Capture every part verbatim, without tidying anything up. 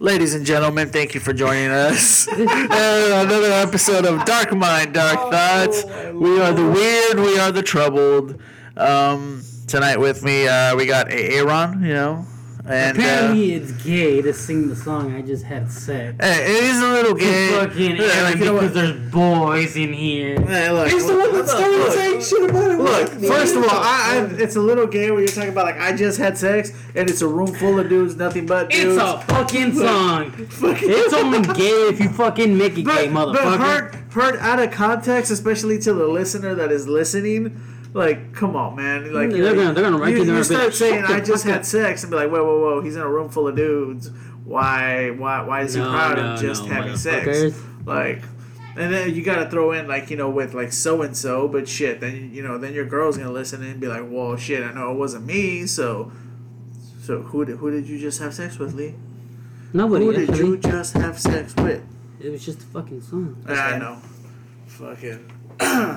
Ladies and gentlemen, thank you for joining us. Another episode of Dark Mind, Dark Thoughts. We are the weird, we are the troubled. Um, tonight with me, uh, we got Aaron, you know. And, apparently uh, it's gay to sing the song I just had sex. Hey, it is a little gay. Fucking yeah, like, you know, because there's boys in here. Hey, look, he's the one that started saying shit about it. Look, first of all, I, I, it's a little gay when you're talking about, like, I just had sex, and it's a room full of dudes, nothing but dudes. It's a fucking song. It's only gay if you fucking make it but, gay, motherfucker. But heard, heard out of context, especially to the listener that is listening. Like, come on, man. Like, they're going to rank you. You, you start saying, I just had sex, and be like, whoa, whoa, whoa, he's in a room full of dudes. Why why, why is he no, proud no, of just no, having sex? Like, and then you got to throw in, like, you know, with, like, so-and-so, but shit, then, you know, then your girl's going to listen and be like, well, shit, I know it wasn't me, so, so who did, who did you just have sex with, Lee? Nobody. Who did you just have sex with? It was just a fucking song. Yeah, I know. Fucking...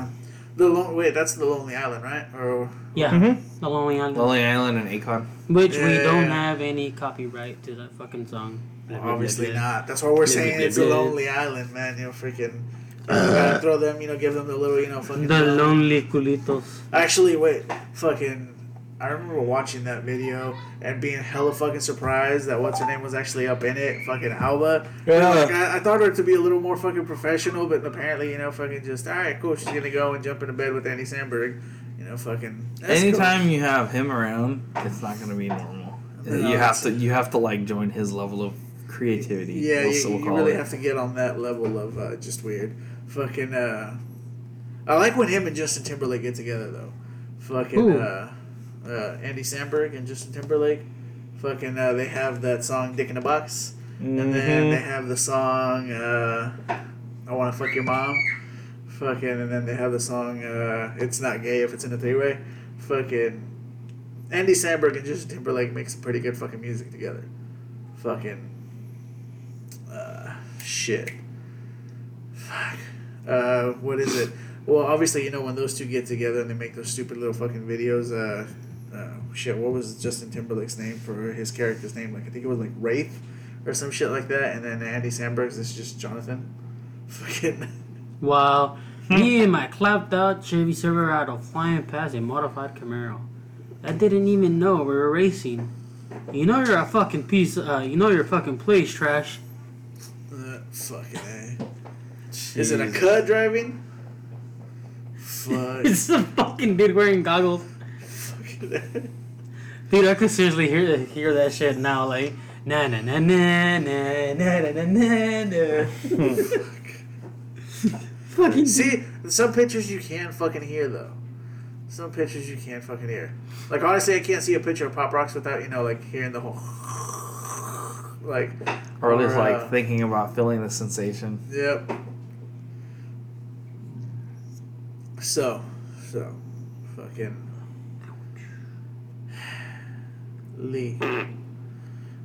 The Lon- Wait, that's The Lonely Island, right? Or yeah, mm-hmm. The Lonely Island. Lonely Island and Akon. Which yeah. we don't have any copyright to that fucking song. Well, obviously not. That's why we're saying it's The Lonely Island, man. You know, freaking... Uh, uh, gotta throw them, you know, give them the little, you know, fucking... The little. Lonely Culitos. Actually, wait. Fucking... I remember watching that video and being hella fucking surprised that what's her name was actually up in it, fucking Alba. Yeah. Like, I, I thought her to be a little more fucking professional, but apparently, you know, fucking just, all right, cool, she's gonna go and jump into bed with Andy Samberg. You know, fucking. Anytime cool. you have him around, it's not gonna be normal. No, you have to, you have to like join his level of creativity. Yeah, we'll you, so you really it. have to get on that level of uh, just weird. Fucking. Uh, I like when him and Justin Timberlake get together though. Fucking. Ooh. uh Uh, Andy Samberg and Justin Timberlake, fucking, uh, they have that song "Dick in a Box," mm-hmm. and then they have the song uh, "I Want to Fuck Your Mom," fucking, and then they have the song uh, "It's Not Gay If It's in a Three-Way." Fucking, Andy Samberg and Justin Timberlake make some pretty good fucking music together. Fucking, uh, shit, fuck, uh, what is it? Well, obviously, you know, when those two get together and they make those stupid little fucking videos. Uh, Uh, shit, what was Justin Timberlake's name for his character's name? Like, I think it was like Wraith or some shit like that. And then Andy Samberg's is just Jonathan. Fucking. Wow. Me and my clapped out Chevy Silverado flying past a modified Camaro. I didn't even know we were racing. You know you're a fucking piece. Uh, you know you're a fucking place trash. Uh, fucking A. Jeez. Is it a cud driving? Fuck. It's the fucking dude wearing goggles. Dude, I could seriously hear hear that shit now, like na na na na na na na na na. Fucking see, some pictures you can fucking hear though. Some pictures you can't fucking hear. Like honestly, I can't see a picture of Pop Rocks without you know like hearing the whole like or, or just like uh, thinking about feeling the sensation. Yep. So, so, fucking. Lee.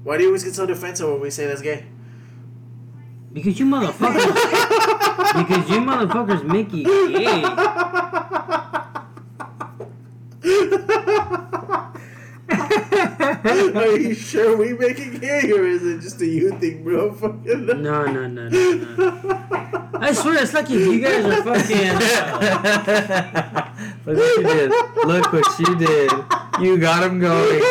Why do you always get so defensive when we say that's gay? Because you motherfuckers Because you motherfuckers make it gay. Are you sure we make it gay or is it just a you thing, bro? Fucking no, no, no, no, no. I swear it's like you guys are fucking Look what you did. Look what you did. You got him going.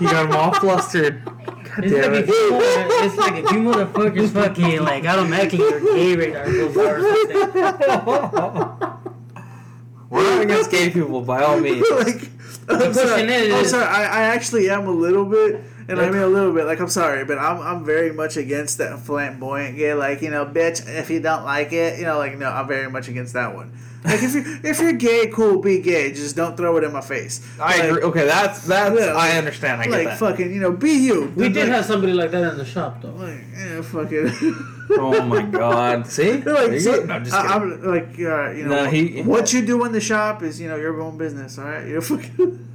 You got him all flustered. God it's, damn like it. If, it's like if you motherfuckers fucking like automatically your gay radar goes out or something. We're not against gay people by all means. Like, I'm sorry. Is, I'm sorry. I, I actually am a little bit, and like, I mean a little bit. Like I'm sorry, but I'm I'm very much against that flamboyant gay. Like you know, bitch, if you don't like it, you know, like no, I'm very much against that one. Like if you if you're gay, cool, be gay. Just don't throw it in my face. I like, agree. Okay, that's that's. Yeah, I understand. I get like that. Like fucking, you know, be you. We did like, have somebody like that in the shop though. Like yeah, fucking. Oh my god! See, like so, no, just I, I'm like uh, you know no, he, what you do in the shop is you know your own business. All right, you're fucking.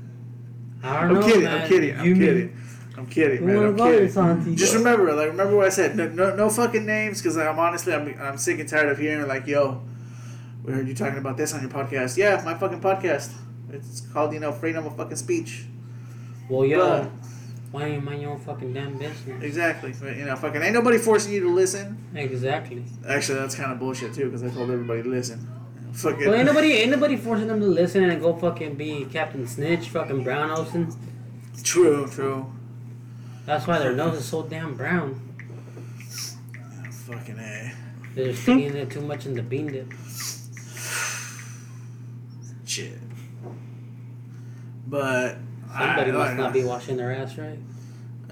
I don't I'm know, kidding. Man. I'm kidding. I'm you kidding. Mean... I'm kidding, man. I'm kidding. Just remember, like remember what I said. No, no, no fucking names, because like, I'm honestly, I'm, I'm sick and tired of hearing like, yo. We heard you talking about this on your podcast. Yeah, my fucking podcast. It's called, you know, freedom of fucking speech. Well, yeah. But, Mind mind your own fucking damn business. Exactly. You know, fucking ain't nobody forcing you to listen. Exactly. Actually, that's kind of bullshit too, because I told everybody to listen. Fucking. Well, ain't nobody, ain't nobody forcing them to listen and go fucking be Captain Snitch, fucking Brown Olsen. True, true. That's why their nose is so damn brown. Oh, fucking A. They're sticking it too much in the bean dip. Shit. But somebody I, must like, not be washing their ass, right?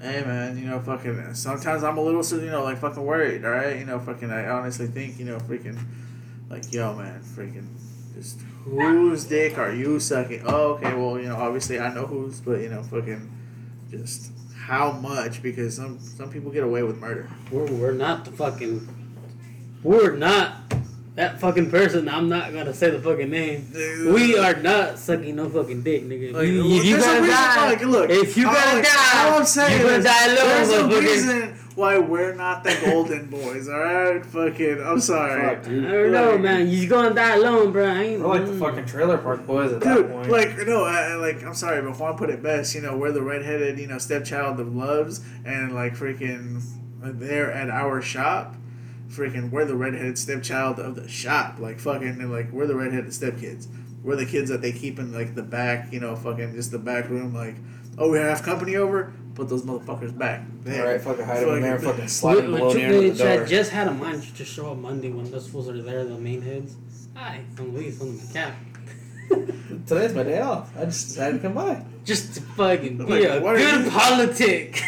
Hey man, you know, fucking. Sometimes I'm a little, you know, like fucking worried. All right, you know, fucking. I honestly think, you know, freaking, like, yo, man, freaking, just whose dick are you sucking? Oh, okay, well, you know, obviously I know whose, but you know, fucking, just how much? Because some some people get away with murder. We're we're not the fucking. We're not. That fucking person, I'm not gonna say the fucking name. Dude. We are not sucking no fucking dick, nigga. Like, you, look, you gotta die. Like, look, if you gotta like, die, I'm saying you gotta die alone. There's a fucking reason why we're not the golden boys, alright? Fucking, I'm sorry. Fuck, I don't know, man. You're gonna die alone, bro. I ain't, we're like the fucking trailer park boys at dude, that point. Like, no, I, like, I'm sorry, but Juan put it best. You know, we're the redheaded, you know, stepchild of loves, and like freaking, they're at our shop. Freaking, we're the redheaded stepchild of the shop. Like, fucking, and like, we're the redheaded stepkids. We're the kids that they keep in, like, the back, you know, fucking, just the back room, like, oh, we have company over? Put those motherfuckers back. Damn. All right, fucking hide them like, in there, fucking slide them below the door. Chad just had a mind to show up Monday when those fools are there, the main heads. Hi, I'm Lee from the cap. Today's my day off. I just decided to come by. Just to fucking be like, a good politic.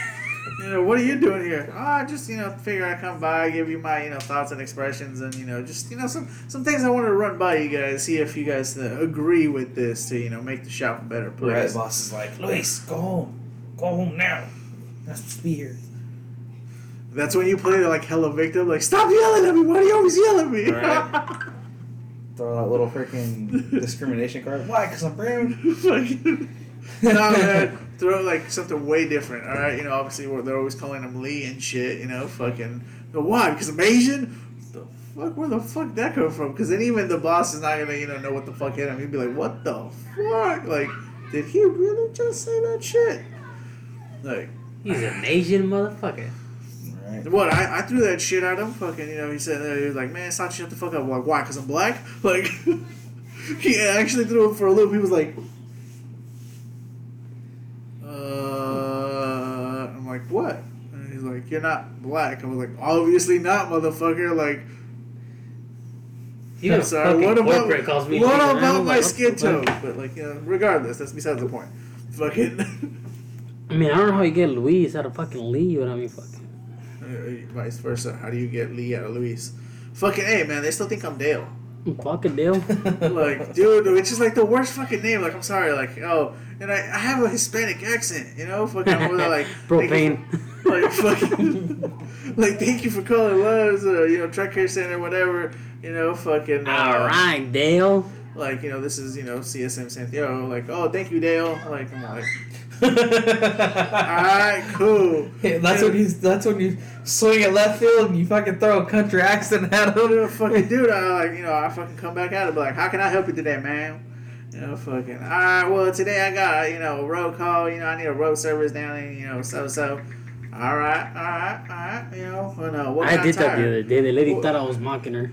You know, what are you doing here? Oh, I just, you know, figure I come by, give you my, you know, thoughts and expressions and, you know, just, you know, some, some things I wanted to run by you guys, see if you guys uh, agree with this to, you know, make the shop a better place. Right, the boss is like, Luis, go home. Go home now. That's supposed to be here. That's when you play, like, hella victim, like, stop yelling at me, why do you always yell at me? Right. Throw that little freaking discrimination card. Why? Because I'm brown. No, man. Throw, like, something way different, all right? You know, obviously, they're always calling him Lee and shit, you know, fucking... Why? Because I'm Asian? The fuck? Where the fuck that come from? Because then even the boss is not going to, you know, know what the fuck hit him. He'd be like, what the fuck? Like, did he really just say that shit? Like... He's an Asian motherfucker. Right. What? I, I threw that shit at him, fucking, you know, he said... Uh, he was like, man, stop, shut the fuck up. I'm like, why? Because I'm black? Like, he actually threw it for a loop. He was like... Uh, I'm like, what? And he's like, you're not black. I was like, obviously not, motherfucker. Like, I'm sorry. What about what me about my, my skin tone? But like, you know, regardless, that's besides the point. Fucking. I mean, I don't know how you get Luis out of fucking Lee. You know what I mean? Fucking. Uh, vice versa. How do you get Lee out of Luis? Fucking hey, man. They still think I'm Dale. Fucking Dale. Like, dude, it's just like the worst fucking name. Like, I'm sorry. Like, oh. And I, I have a Hispanic accent, you know? Fucking, I'm like... Propane. For, like, fucking... Like, thank you for calling Loves, or, you know, Truck Care Center, whatever. You know, fucking... Uh, All right, Dale. Like, you know, this is, you know, C S M Santiago. Like, oh, thank you, Dale. Like, I'm like... All right, cool. Hey, that's and, when you that's when you swing at left field and you fucking throw a country accent at him. You know, fucking dude, I, like, you know, I fucking come back at it, but like, how can I help you today, man? You know, fucking, all right, well, today I got, you know, a road call, you know, I need a road service down in, you know, so-so. All right, all right, all right, you know. And, uh, what I did that the other day. The lady what, thought I was mocking her.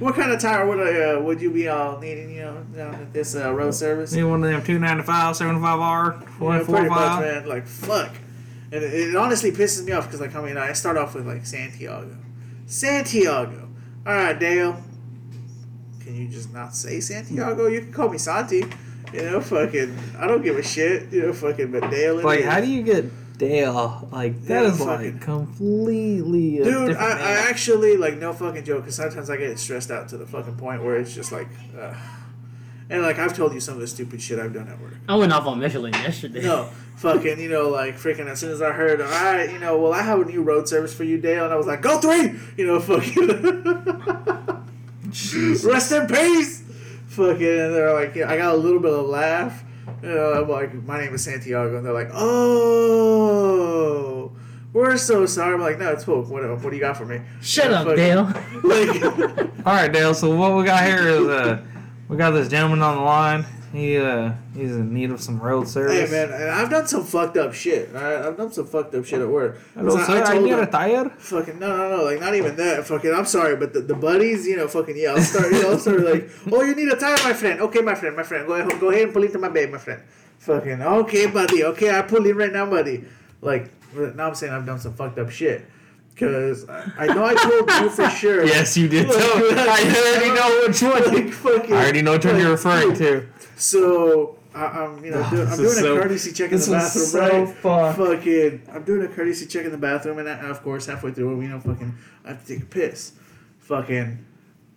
What kind of tire would I, uh, would you be all needing, you know, down at this uh, road service? Need one of them two ninety-five, seventy-five R, one forty-five. Yeah, pretty much, man. Like, fuck. And it, it honestly pisses me off because, like, I mean, I start off with, like, Santiago. Santiago. All right, Dale. Can you just not say Santiago? You can call me Santi. You know, fucking, I don't give a shit. You know, fucking, but Dale. Like, how do you get Dale? Like, that yeah, is fucking, like, completely a dude, different I, I actually, like, no fucking joke, because sometimes I get stressed out to the fucking point where it's just like, uh, and, like, I've told you some of the stupid shit I've done at work. I went off on Michelin yesterday. No, fucking, you know, like, freaking, as soon as I heard, all right, you know, well, I have a new road service for you, Dale, and I was like, go three! You know, fucking... Jesus. Rest in peace. Fucking, they're like, yeah, I got a little bit of a laugh. You know, I'm like, my name is Santiago, and they're like, oh, we're so sorry. I'm like, no, it's cool. What, what do you got for me? Shut up, fucking, Dale. Like, all right, Dale. So what we got here is uh, we got this gentleman on the line. He uh, he's in need of some road service. Hey man, I've done some fucked up shit. I, I've done some fucked up shit at work. Hello, sir, I, I need him, a tire. Fucking no, no, no, like not even that. Fucking, I'm sorry, but the, the buddies, you know, fucking yeah, I'll start, you know, I'll start like, oh, you need a tire, my friend. Okay, my friend, my friend, go ahead, go ahead and pull into my bed, my friend. Fucking okay, buddy. Okay, I pull in right now, buddy. Like now, I'm saying I've done some fucked up shit. Because I, I know I told you for sure. Yes, you did. Like, tell me. I already know which one. Like, fucking, I already know which one you're referring to. So, I, I'm you know oh, doing, I'm doing a so, courtesy check in the bathroom, so right? Fuck. Fucking, I'm doing a courtesy check in the bathroom, and, I, and of course, halfway through, you know, fucking, I have to take a piss. Fucking,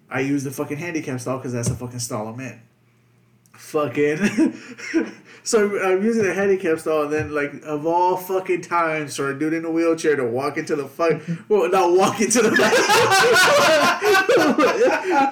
I use the fucking handicap stall because that's the fucking stall I'm in. Fucking. So I'm using the handicap stall, and then, like, of all fucking times for a dude in a wheelchair to walk into the fuck, well, not walk into the bathroom,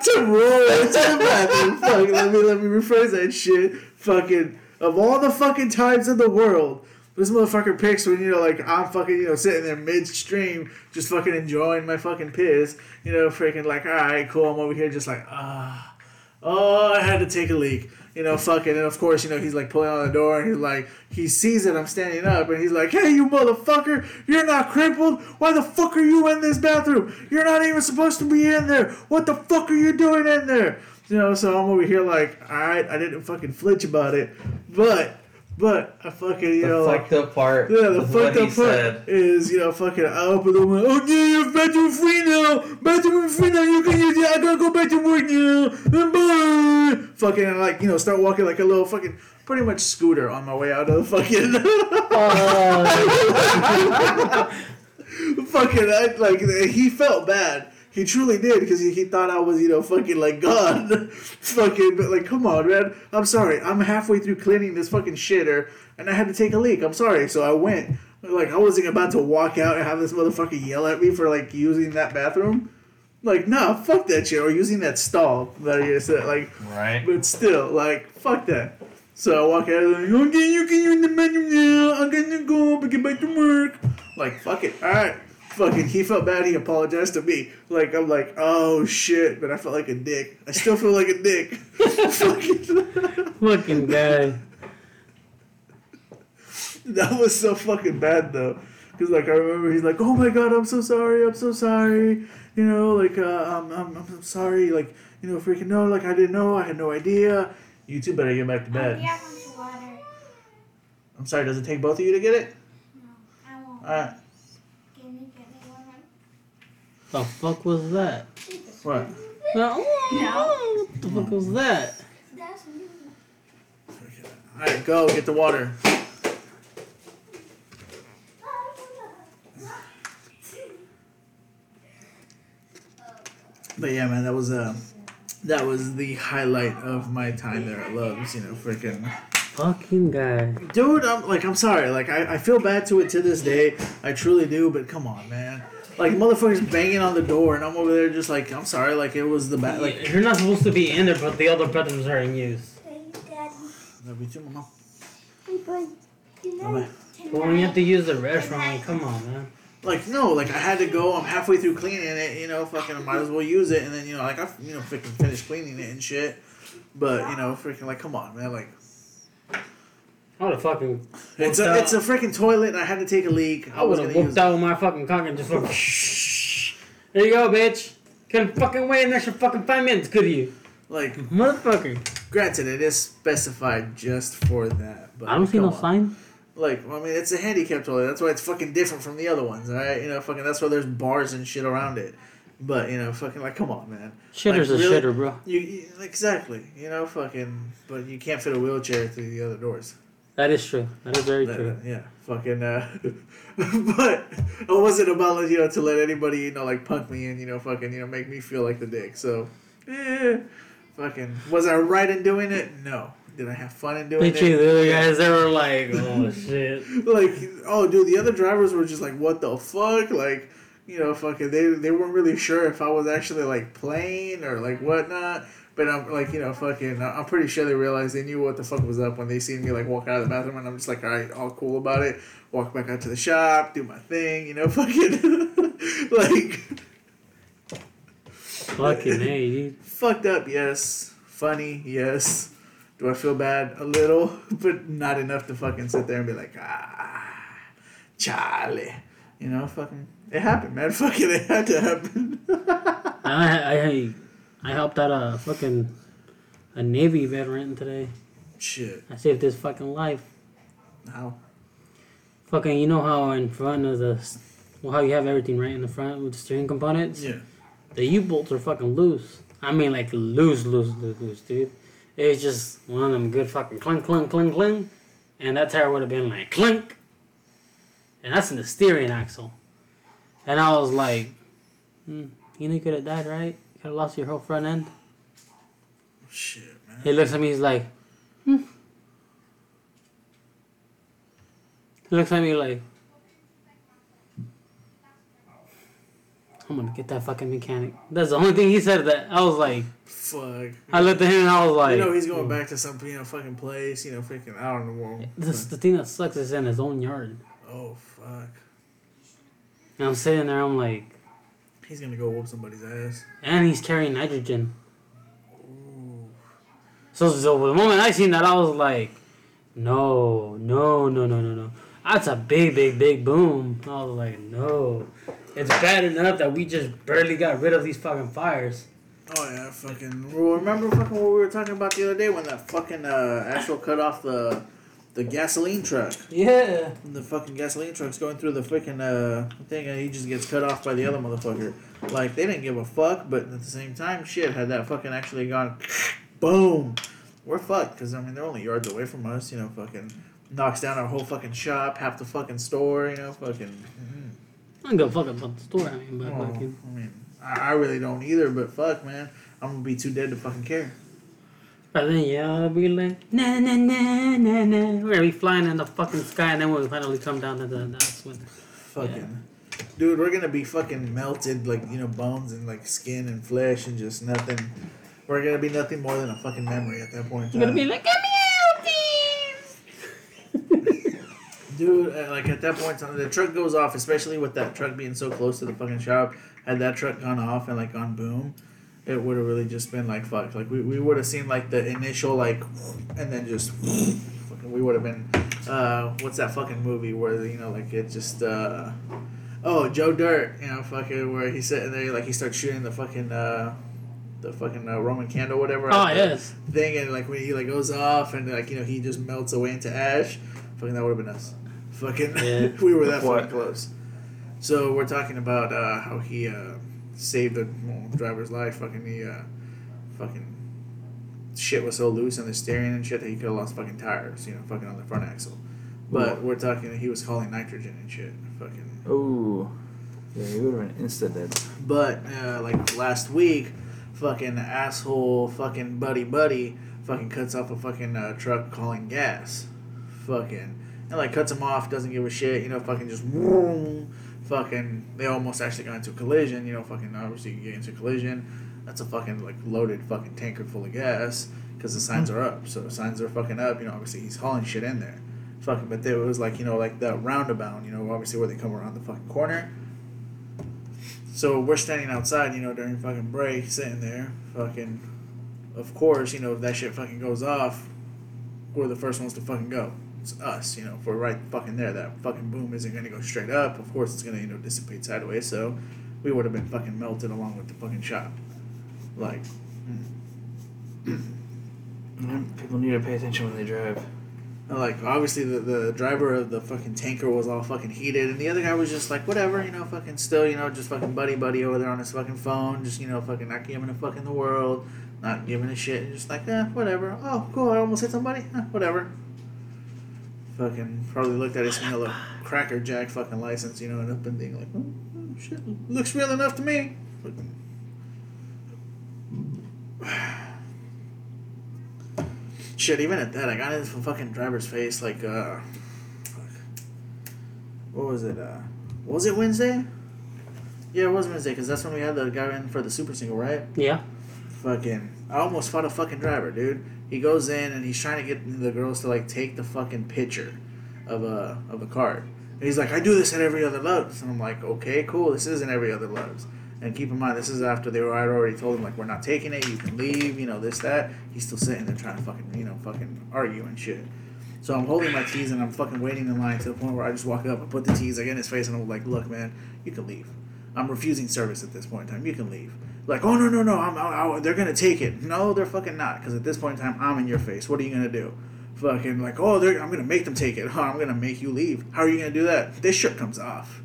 to roll into the bathroom. Fuck, let me let me rephrase that shit. Fucking, of all the fucking times in the world, this motherfucker picks when, you know, like, I'm fucking, you know, sitting there midstream, just fucking enjoying my fucking piss, you know, freaking like, all right, cool, I'm over here just like, ah, oh, I had to take a leak. You know, fucking, and of course, you know, he's like pulling on the door and he's like, he sees that I'm standing up and he's like, hey, you motherfucker, you're not crippled. Why the fuck are you in this bathroom? You're not even supposed to be in there. What the fuck are you doing in there? You know, so I'm over here like, all right, I didn't fucking flinch about it, but, but I fucking, you the know, fucked like, up part. Yeah, the fucked up part said. Is, you know, fucking, I open the window. Oh, yeah, you're bathroom free now. Bathroom free now. You can use it. I gotta go back to work now. And bye. Fucking like, you know, start walking like a little fucking pretty much scooter on my way out of the fucking oh. Fucking I, like he felt bad. He truly did because he, he thought I was, you know, fucking like gone. Fucking but like come on, man. I'm sorry. I'm halfway through cleaning this fucking shitter and I had to take a leak. I'm sorry. So I went. Like I wasn't about to walk out and have this motherfucker yell at me for like using that bathroom. Like, nah, fuck that shit. Or using that stall that I said, like, right. But still, like, fuck that. So I walk out and I'm like, okay, you can use the bathroom now. I'm gonna go but get back to work. Like, fuck it. All right. Fucking, he felt bad. He apologized to me. Like, I'm like, oh shit. But I felt like a dick. I still feel like a dick. Fucking fucking guy. That was so fucking bad though. Because, like, I remember he's like, oh my god, I'm so sorry. I'm so sorry. You know, like, uh, I'm, I'm, I'm sorry, like, you know, freaking no, like, I didn't know, I had no idea. You two better get back to bed. Yeah, I want some water. I'm sorry, does it take both of you to get it? No, I won't. All right. Can you get me water? The fuck was that? What? No. no. What the fuck was that? That's me. All right, go, get the water. But yeah, man, that was uh, that was the highlight of my time there at Love's, you know, freaking fucking guy. Dude, I'm like, I'm sorry, like I, I feel bad to it to this day, I truly do. But come on, man, like motherfuckers banging on the door, and I'm over there just like, I'm sorry, like it was the bad. Like you're not supposed to be in there, but the other bedrooms are in use. Thank you, Daddy. Love you too, Mama. Hey, bud. Bye. But when you have to use the restroom, like, come on, man. Like, no, like, I had to go, I'm halfway through cleaning it, you know, fucking, I might as well use it, and then, you know, like, I, you know, freaking finished cleaning it and shit, but, you know, freaking, like, come on, man, like. I would've fucking. It's a, it's a freaking toilet, and I had to take a leak. I, I would've whooped out with my fucking cock and just fucking, shh, there you go, bitch. Couldn't fucking wait an extra fucking five minutes, could you? Like. Motherfucker. Granted, it is specified just for that, but. I don't see no sign. Like, well, I mean, it's a handicapped toilet. That's why it's fucking different from the other ones, all right? You know, fucking, that's why there's bars and shit around it. But, you know, fucking, like, come on, man. Shitter's like, a really, shitter, bro. You, you Exactly. You know, fucking, but you can't fit a wheelchair through the other doors. That is true. That is very that, true. Yeah. Fucking, uh, but it wasn't about, you know, to let anybody, you know, like, punk me and, you know, fucking, you know, make me feel like the dick. So, eh. Fucking, was I right in doing it? No. Did I have fun in doing it? The other guys, they were like, oh, shit. Like, oh, dude, the other drivers were just like, what the fuck? Like, you know, fucking, they they weren't really sure if I was actually, like, playing or, like, whatnot. But I'm, like, you know, fucking, I'm pretty sure they realized they knew what the fuck was up when they seen me, like, walk out of the bathroom. And I'm just like, all right, all cool about it. Walk back out to the shop, do my thing, you know, fucking, like. Fucking A, dude. Fucked up, yes. Funny, yes. Do I feel bad? A little, but not enough to fucking sit there and be like, ah, Charlie. You know, fucking, it happened, man. Fucking, it had to happen. I, I I helped out a fucking a Navy veteran today. Shit. I saved his fucking life. How? Fucking, you know how in front of the, well, how you have everything right in the front with the steering components? Yeah. The U-bolts are fucking loose. I mean, like, loose, loose, loose, loose, dude. It's just one of them good fucking clink, clink, clink, clink. And that tire would have been like, clink. And that's in the steering axle. And I was like, mm, you know you could have died, right? You could have lost your whole front end. Shit, man. He looks at me, he's like, hmm. He looks at me like, I'm going to get that fucking mechanic. That's the only thing he said that. I was like... Fuck. I looked at him and I was like... You know, he's going oh. back to some, you know, fucking place. You know, freaking... I don't know. This, the thing that sucks is in his own yard. Oh, fuck. And I'm sitting there, I'm like... He's going to go whoop somebody's ass. And he's carrying nitrogen. Ooh. So, so the moment I seen that, I was like... No. No, no, no, no, no. That's a big, big, big boom. I was like, no... It's bad enough that we just barely got rid of these fucking fires. Oh, yeah, fucking... Remember fucking what we were talking about the other day when that fucking uh, asshole cut off the the gasoline truck? Yeah. And the fucking gasoline truck's going through the freaking uh, thing and he just gets cut off by the other motherfucker. Like, they didn't give a fuck, but at the same time, shit, had that fucking actually gone... Boom! We're fucked, because, I mean, they're only yards away from us, you know, fucking... Knocks down our whole fucking shop, half the fucking store, you know, fucking... I don't give a fuck about the store, I mean, but oh, fucking... I mean, I really don't either, but fuck, man. I'm gonna be too dead to fucking care. But then, yeah, I'll be like, na na na na na. We're gonna be flying in the fucking sky, and then we'll finally come down to the house with... Fucking... Yeah. Dude, we're gonna be fucking melted, like, you know, bones and, like, skin and flesh and just nothing. We're gonna be nothing more than a fucking memory at that point in time. We're gonna be like, get me out, please! Dude, like at that point, the truck goes off, especially with that truck being so close to the fucking shop. Had that truck gone off and like on boom, it would have really just been like fuck. Like we, we would have seen like the initial like, and then just fucking we would have been, uh, what's that fucking movie where you know like it just, uh, oh Joe Dirt, you know fucking where he's sitting there like he starts shooting the fucking. Uh, The fucking uh, Roman candle, whatever. Oh yes. Thing and like when he like goes off and like you know he just melts away into ash. Fucking that would have been us. Fucking yeah. We were that fucking close. So we're talking about uh, how he uh, saved a well, driver's life. Fucking he, uh, fucking shit was so loose on the steering and shit that he could have lost fucking tires. You know, fucking on the front axle. But ooh. We're talking he was hauling nitrogen and shit. Fucking. Ooh. Yeah, he would have been instant dead. But uh, like last week. Fucking asshole, fucking buddy, buddy, fucking cuts off a fucking uh, truck calling gas, fucking, and like cuts him off, doesn't give a shit, you know, fucking just, vroom, fucking, they almost actually got into a collision, you know, fucking obviously you can get into a collision, that's a fucking like loaded fucking tanker full of gas, because the signs are up, so the signs are fucking up, you know, obviously he's hauling shit in there, fucking, but there was like, you know, like the roundabout, you know, obviously where they come around the fucking corner. So we're standing outside, you know, during fucking break, sitting there, fucking, of course, you know, if that shit fucking goes off, we're the first ones to fucking go. It's us, you know, if we're right fucking there, that fucking boom isn't going to go straight up. Of course, it's going to, you know, dissipate sideways, so we would have been fucking melted along with the fucking shop. Like, mm. People need to pay attention when they drive. Like, obviously, the, the driver of the fucking tanker was all fucking heated, and the other guy was just like, whatever, you know, fucking still, you know, just fucking buddy-buddy over there on his fucking phone, just, you know, fucking not giving a fuck in the world, not giving a shit, just like, eh, whatever. Oh, cool, I almost hit somebody. Eh, whatever. Fucking probably looked at his, you know, Cracker Jack fucking license, you know, and up and being like, oh, oh, shit, looks real enough to me. Fucking... Shit, even at that, I got in this fucking driver's face, like, uh, fuck. What was it, uh, was it Wednesday? Yeah, it was Wednesday, because that's when we had the guy in for the Super Single, right? Yeah. Fucking, I almost fought a fucking driver, dude. He goes in, and he's trying to get the girls to, like, take the fucking picture of a, of a card. And he's like, I do this at every other Loves. And I'm like, okay, cool, this isn't every other Loves. And keep in mind, this is after they were, I'd already told him, like, we're not taking it, you can leave, you know, this, that. He's still sitting there trying to fucking, you know, fucking argue and shit. So I'm holding my teas and I'm fucking waiting in line to the point where I just walk up, I put the teas, I get in his face, and I'm like, look, man, you can leave. I'm refusing service at this point in time. You can leave. Like, oh, no, no, no, I'm, I, I, they're going to take it. No, they're fucking not, because at this point in time, I'm in your face. What are you going to do? Fucking like, oh, they're, I'm going to make them take it. Oh, I'm going to make you leave. How are you going to do that? This shit comes off.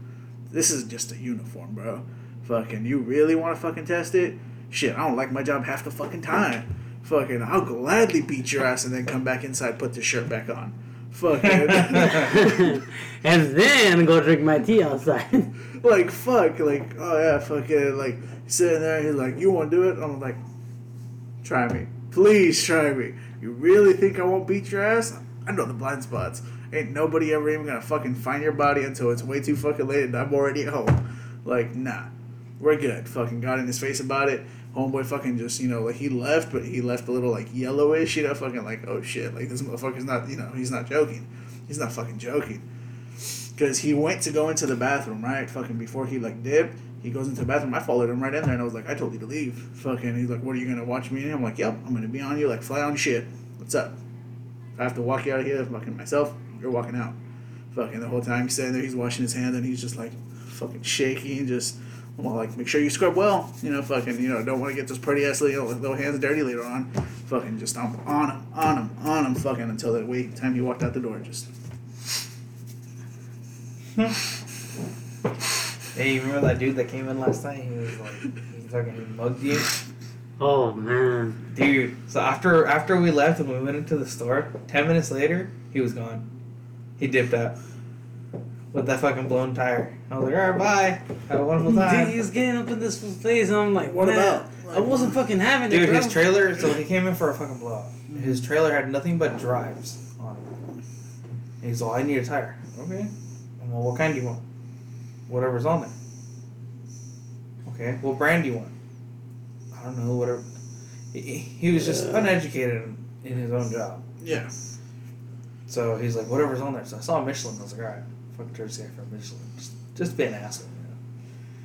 This is just a uniform, bro. Fucking, you really want to fucking test it? Shit, I don't like my job half the fucking time. Fucking, I'll gladly beat your ass and then come back inside, put the shirt back on. Fuck it. And then go drink my tea outside. Like, fuck. Like, oh, yeah, fucking, like, sitting there, he's like, you want to do it? I'm like, try me. Please try me. You really think I won't beat your ass? I know the blind spots. Ain't nobody ever even going to fucking find your body until it's way too fucking late and I'm already at home. Like, nah. We're good. Fucking got in his face about it. Homeboy fucking just, you know, like, he left, but he left a little, like, yellowish, you know, fucking, like, oh, shit, like, this motherfucker's not, you know, he's not joking. He's not fucking joking. Because he went to go into the bathroom, right, fucking before he, like, dipped, he goes into the bathroom, I followed him right in there, and I was like, I told you to leave. Fucking, he's like, what, are you gonna watch me? And I'm like, yep, I'm gonna be on you, like, fly on shit. What's up? I have to walk you out of here, fucking myself, you're walking out. Fucking the whole time he's sitting there, he's washing his hand, and he's just, like, fucking shaky, and just... Well, like, make sure you scrub well. You know, fucking, you know, don't want to get those pretty ass little, little hands dirty later on. Fucking just on him, on him, on him, on him, fucking until the wait, time you walked out the door. Just. Hey, you remember that dude that came in last night? He was like, he fucking mugged you. Oh, man. Dude, so after after we left and we went into the store, ten minutes later, he was gone. He dipped out. With that fucking blown tire. I was like, alright, bye. Have a wonderful time. Dude, he was getting up in this place, and I'm like, what about? Like, I wasn't fucking having it, dude, bro. His trailer, so he came in for a fucking blowout. His trailer had nothing but drives on it. He's all, I need a tire. Okay. I'm like, what kind do you want? Whatever's on there. Okay. What brand do you want? I don't know, whatever. He was just uneducated in his own job. Yeah. So he's like, whatever's on there. So I saw Michelin, I was like, alright. Fucking Thursday from Michelin. Just, just be an asshole,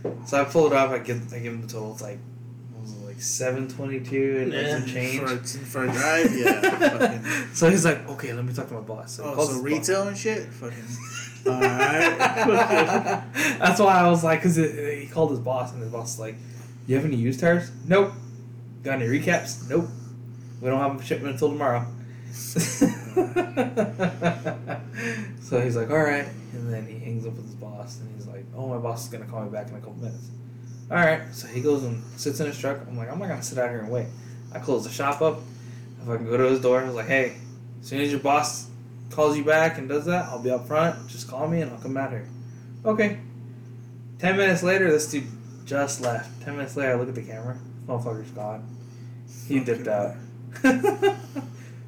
you know. So I pulled it up, I give, I give him the total, it's like, what was it, like seven twenty-two and yeah. Some change. For, for a drive, yeah. Fucking. So he's like, okay, let me talk to my boss. So oh, so retail boss. And shit? Fucking. Alright. That's why I was like, because he called his boss, and his boss was like, you have any used tires? Nope. Got any recaps? Nope. We don't have a shipment until tomorrow. So he's like, alright. And then he hangs up with his boss, and he's like, oh, my boss is going to call me back in a couple minutes. Alright, so he goes and sits in his truck. I'm like, I'm not going to sit out here and wait. I close the shop up. If I can go to his door, I was like, hey, as soon as your boss calls you back and does that, I'll be up front. Just call me and I'll come out here. Okay. Ten minutes later, this dude just left. Ten minutes later, I look at the camera. Motherfucker's gone. He dipped out.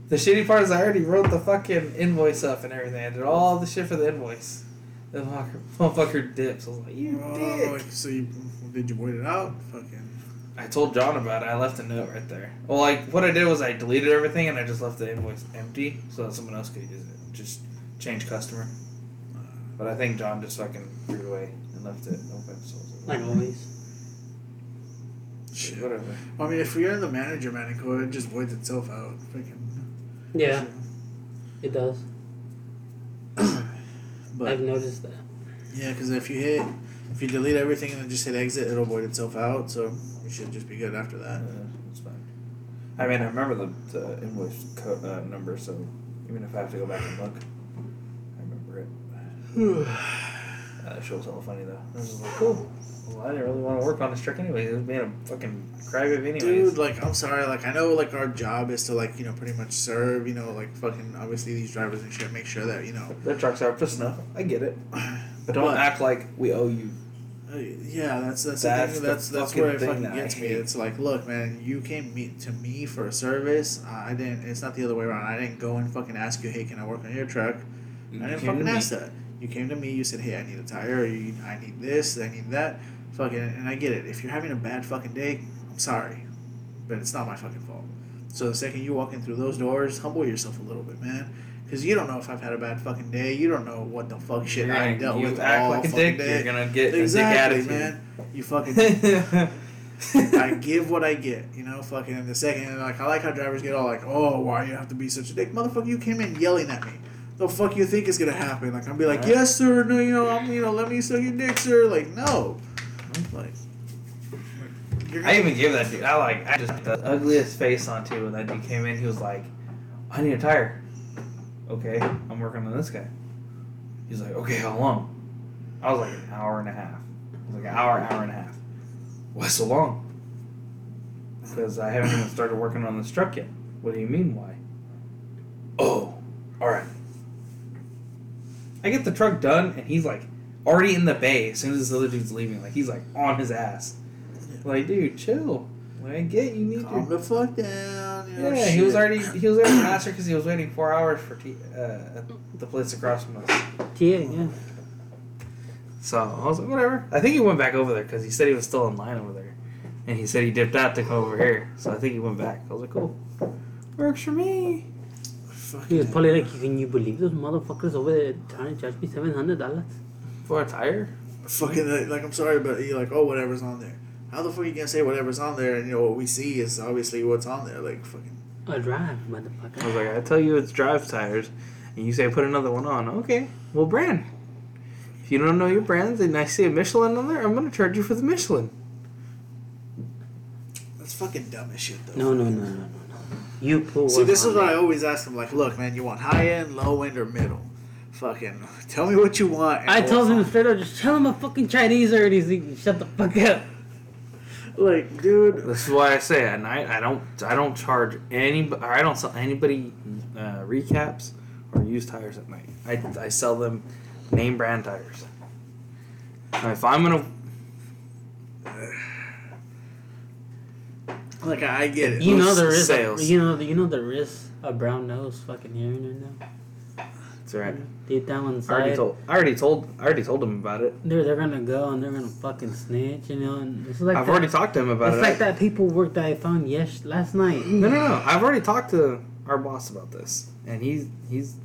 The shitty part is I already wrote the fucking invoice up and everything. I did all the shit for the invoice. The motherfucker, motherfucker dips. I was like, you oh, dick. So you, did you wait it out? Fucking. I told John about it. I left a note right there. Well, like, what I did was I deleted everything and I just left the invoice empty so that someone else could use it. Just change customer. But I think John just fucking threw it away and left it open. So like always. Shit. Whatever. I mean, if you're the manager, man, it just voids itself out. Freaking. Yeah, it does. But, I've noticed that. Yeah, because if you hit, if you delete everything and then just hit exit, it'll void itself out. So you should just be good after that. Yeah, it's fine. I mean, I remember the, the invoice co- uh, number, so even if I have to go back and look, I remember it. uh, that show was all funny though. I was just like, cool. Well, I didn't really want to work on this truck anyway. It was being a fucking crybaby anyways. Dude, like, I'm sorry. Like, I know, like, our job is to, like, you know, pretty much serve, you know, like, fucking, obviously, these drivers and shit, make sure that, you know. Their trucks are up to snuff. I get it. But don't but, act like we owe you. Uh, yeah, that's, that's, that's the thing. That's, that's where it fucking gets me. It's like, look, man, you came meet to me for a service. Uh, I didn't, it's not the other way around. I didn't go and fucking ask you, hey, can I work on your truck? You I didn't fucking ask that. You came to me, you said, hey, I need a tire, or you, I need this, I need that. Fucking, and I get it. If you're having a bad fucking day, I'm sorry, but it's not my fucking fault. So the second you walk in through those doors, humble yourself a little bit, man. Because you don't know if I've had a bad fucking day. You don't know what the fuck shit yeah, I dealt with act all like a fucking dick, day. You're going to get exactly, a dick attitude. Man. You fucking... I give what I get. You know, fucking in the second. And like, I like how drivers get all like, oh, why you have to be such a dick? Motherfucker, you came in yelling at me. The fuck you think is going to happen? Like, I'll be like, right. yes, sir. No, you know, I'm, you know, let me suck your dick, sir. Like, no. Like... You're I even give that dude. I like. I just the ugliest face on too. When that dude came in, he was like, "I need a tire." Okay, I'm working on this guy. He's like, "Okay, how long?" I was like, "An hour and a half." I was like, "An hour, hour and a half." Why so long? Because I haven't even started working on this truck yet. What do you mean, why? Oh, all right. I get the truck done, and he's like already in the bay. As soon as this other dude's leaving, like he's like on his ass. Like, dude, chill. Like, I get you need calm your... the fuck down. You know, yeah, shit. he was already he was already faster because he was waiting four hours for t- uh, at the place across from us. Yeah, yeah. So I was like, whatever. I think he went back over there because he said he was still in line over there, and he said he dipped out to come over here. So I think he went back. I was like, cool, works for me. He was probably like, can you believe those motherfuckers over there trying to charge me seven hundred dollars for a tire? Fucking like, I'm sorry, but you're like, oh, whatever's on there. How the fuck are you gonna say whatever's on there? And you know what we see is obviously what's on there, like fucking. A drive, motherfucker. I was like, I tell you it's drive tires, and you say put another one on. Okay, well brand. If you don't know your brands, and I see a Michelin on there, I'm gonna charge you for the Michelin. That's fucking dumb as shit, though. No, no, no, no, no, no. You pull. See, this is what I always ask them. Like, look, man, you want high end, low end, or middle? Fucking tell me what you want. And I told him straight up, just tell him I'm fucking Chinese already. So shut the fuck up. Like, dude. This is why I say at night I don't I don't charge any or I don't sell anybody uh, recaps or used tires at night. I, I sell them name brand tires. Now if I'm gonna like I get it. You know there is sales. A, you know you know there is a brown nose fucking hearing right now. That's right. Deep down inside. I already told. I already told. I already told them about it. Dude, they're gonna go and they're gonna fucking snitch, you know. And it's like I've that, already talked to him about it's it. It's like that people work that I found yes last night. No, no, no. I've already talked to our boss about this, and he's he's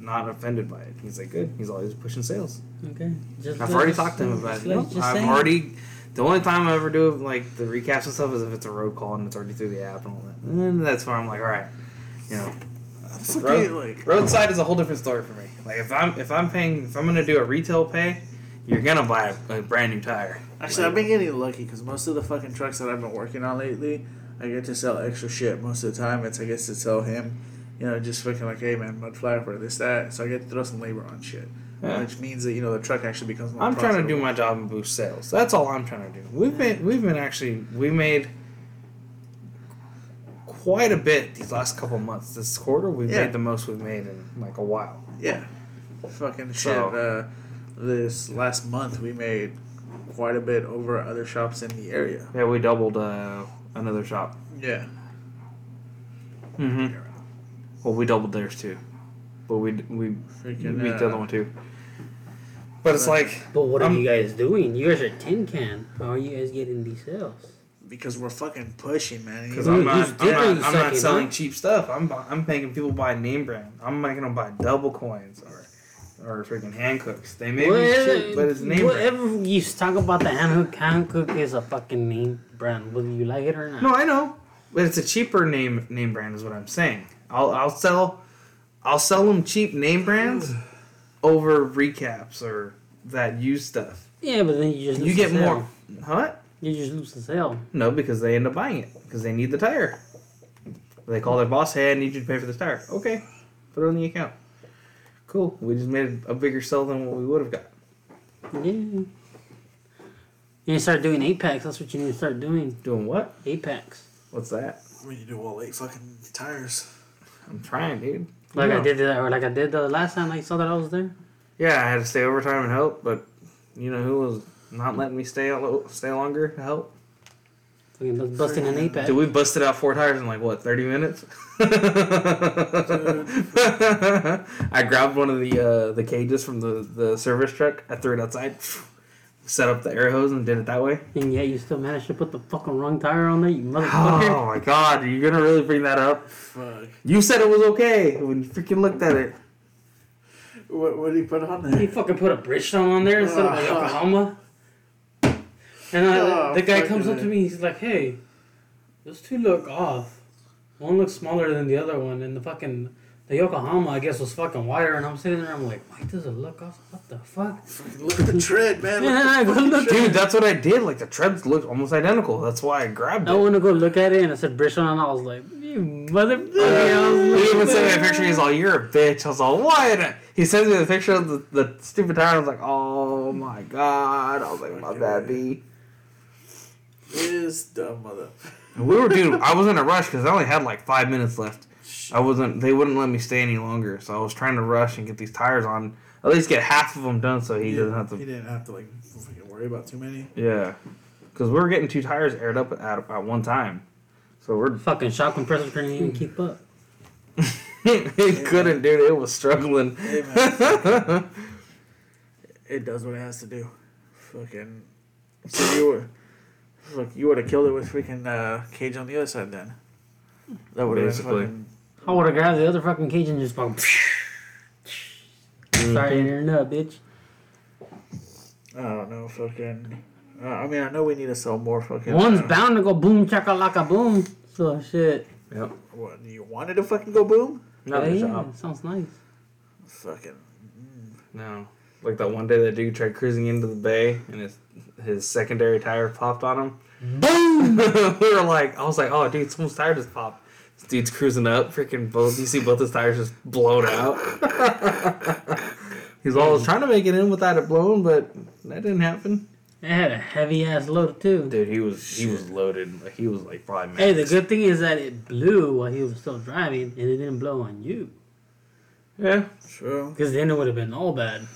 not offended by it. He's like, good. He's always pushing sales. Okay. Just I've already talked to him about it. Like, nope, I've saying. already. The only time I ever do like the recaps and stuff is if it's a road call and it's already through the app and all that. And that's where I'm like, all right, you know. Road, like, roadside is a whole different story for me. Like if I'm if I'm paying if I'm gonna do a retail pay, you're gonna buy a, a brand new tire. Actually, like, I've been getting lucky because most of the fucking trucks that I've been working on lately, I get to sell extra shit most of the time. It's I guess to sell him, you know, just fucking like, hey man, mud flapper, this that. So I get to throw some labor on shit, yeah. Which means that you know the truck actually becomes more. I'm profitable. Trying to do my job and boost sales. That's all I'm trying to do. We've been we've been actually we made. Quite a bit these last couple months. This quarter, we've yeah. made the most we've made in like a while. Yeah. Fucking shit. So, uh, this last month, we made quite a bit over other shops in the area. Yeah, we doubled uh, another shop. Yeah. Mm hmm. Well, we doubled theirs too. But we we Freaking, beat uh, the other one too. But it's uh, like. But what um, are you guys doing? You guys are tin can. How are you guys getting these sales? Because we're fucking pushing, man. Because I'm not, I'm not, I'm not selling up. cheap stuff. I'm, I'm making people buy name brand. I'm making them buy double coins or, or freaking hand cooks. They may well, be cheap, but it's name whatever brand. Whatever you talk about the hand cook, hand cook is a fucking name brand, whether you like it or not. No, I know, but it's a cheaper name name brand is what I'm saying. I'll I'll sell, I'll sell them cheap name brands over recaps or that used stuff. Yeah, but then you just you get more, huh? You just lose the sale. No, because they end up buying it. Because they need the tire. They call their boss, hey, I need you to pay for this tire. Okay. Put it on the account. Cool. We just made a bigger sale than what we would have got. Yeah. You need to start doing eight packs. That's what you need to start doing. Doing what? Eight packs. What's that? When you do all eight fucking tires. I'm trying, dude. Like yeah. I did that, or like I did the last time I saw that I was there. Yeah, I had to stay overtime and help, but you know who was... Not letting me stay stay longer to help. Busting an eight pack. Dude, we busted out four tires in like, what, thirty minutes? I grabbed one of the uh, the cages from the, the service truck. I threw it outside. set up the air hose and did it that way. And yeah, you still managed to put the fucking wrong tire on there, you motherfucker. Oh my god, you're gonna really bring that up? Fuck. You said it was okay when you freaking looked at it. What, what did he put on there? He fucking put a Bridgestone on there instead oh, of like Oklahoma. And I, oh, the guy comes up to me, he's like, hey, those two look off. One looks smaller than the other one, and the fucking... The Yokohama, I guess, was fucking wider, and I'm sitting there, I'm like, why does it look off? What the fuck? Look at the tread, man. Yeah, the the tread. Dude, that's what I did. Like, the tread looked almost identical. That's why I grabbed I it. I went to go look at it, and I said, Bridgestone, and I was like, you motherfucker. He even sent me a picture, he's all, you're a bitch. I was all, why? He sends me the picture of the, the stupid tire, and I was like, oh my god. I was like, my bad, B. This dumb mother. We were, dude, I was in a rush, because I only had, like, five minutes left. I wasn't. They wouldn't let me stay any longer, so I was trying to rush and get these tires on. At least get half of them done, so he, he doesn't have to. He didn't have to like fucking worry about too many. Yeah, because we were getting two tires aired up at at one time, so we're fucking shock compressors couldn't even keep up. It hey, couldn't, man. Dude. It was struggling. Hey, man, it does what it has to do. Fucking. So you were, look, you would have killed it with freaking uh, cage on the other side then. That would have fucking. I would have grabbed the other fucking cage and just fucking... Mm-hmm. Sorry, you're not, bitch. I don't know, fucking... Uh, I mean, I know we need to sell more fucking... One's uh, bound to go boom, chakalaka, boom. So, shit. Yep. What, you wanted to fucking go boom? No, yeah, yeah, sounds nice. Fucking... Mm. No. Like that one day that dude tried cruising into the bay and his, his secondary tire popped on him. Boom! We were like... I was like, oh, dude, someone's tire just popped. This dude's cruising up, freaking both. You see both his tires just blown out. He's always trying to make it in without it blown, but that didn't happen. It had a heavy ass load too. Dude, he was he was loaded. Like he was like probably. Mad. Hey, the good thing is that it blew while he was still driving, and it didn't blow on you. Yeah, true. Because then it would have been all bad.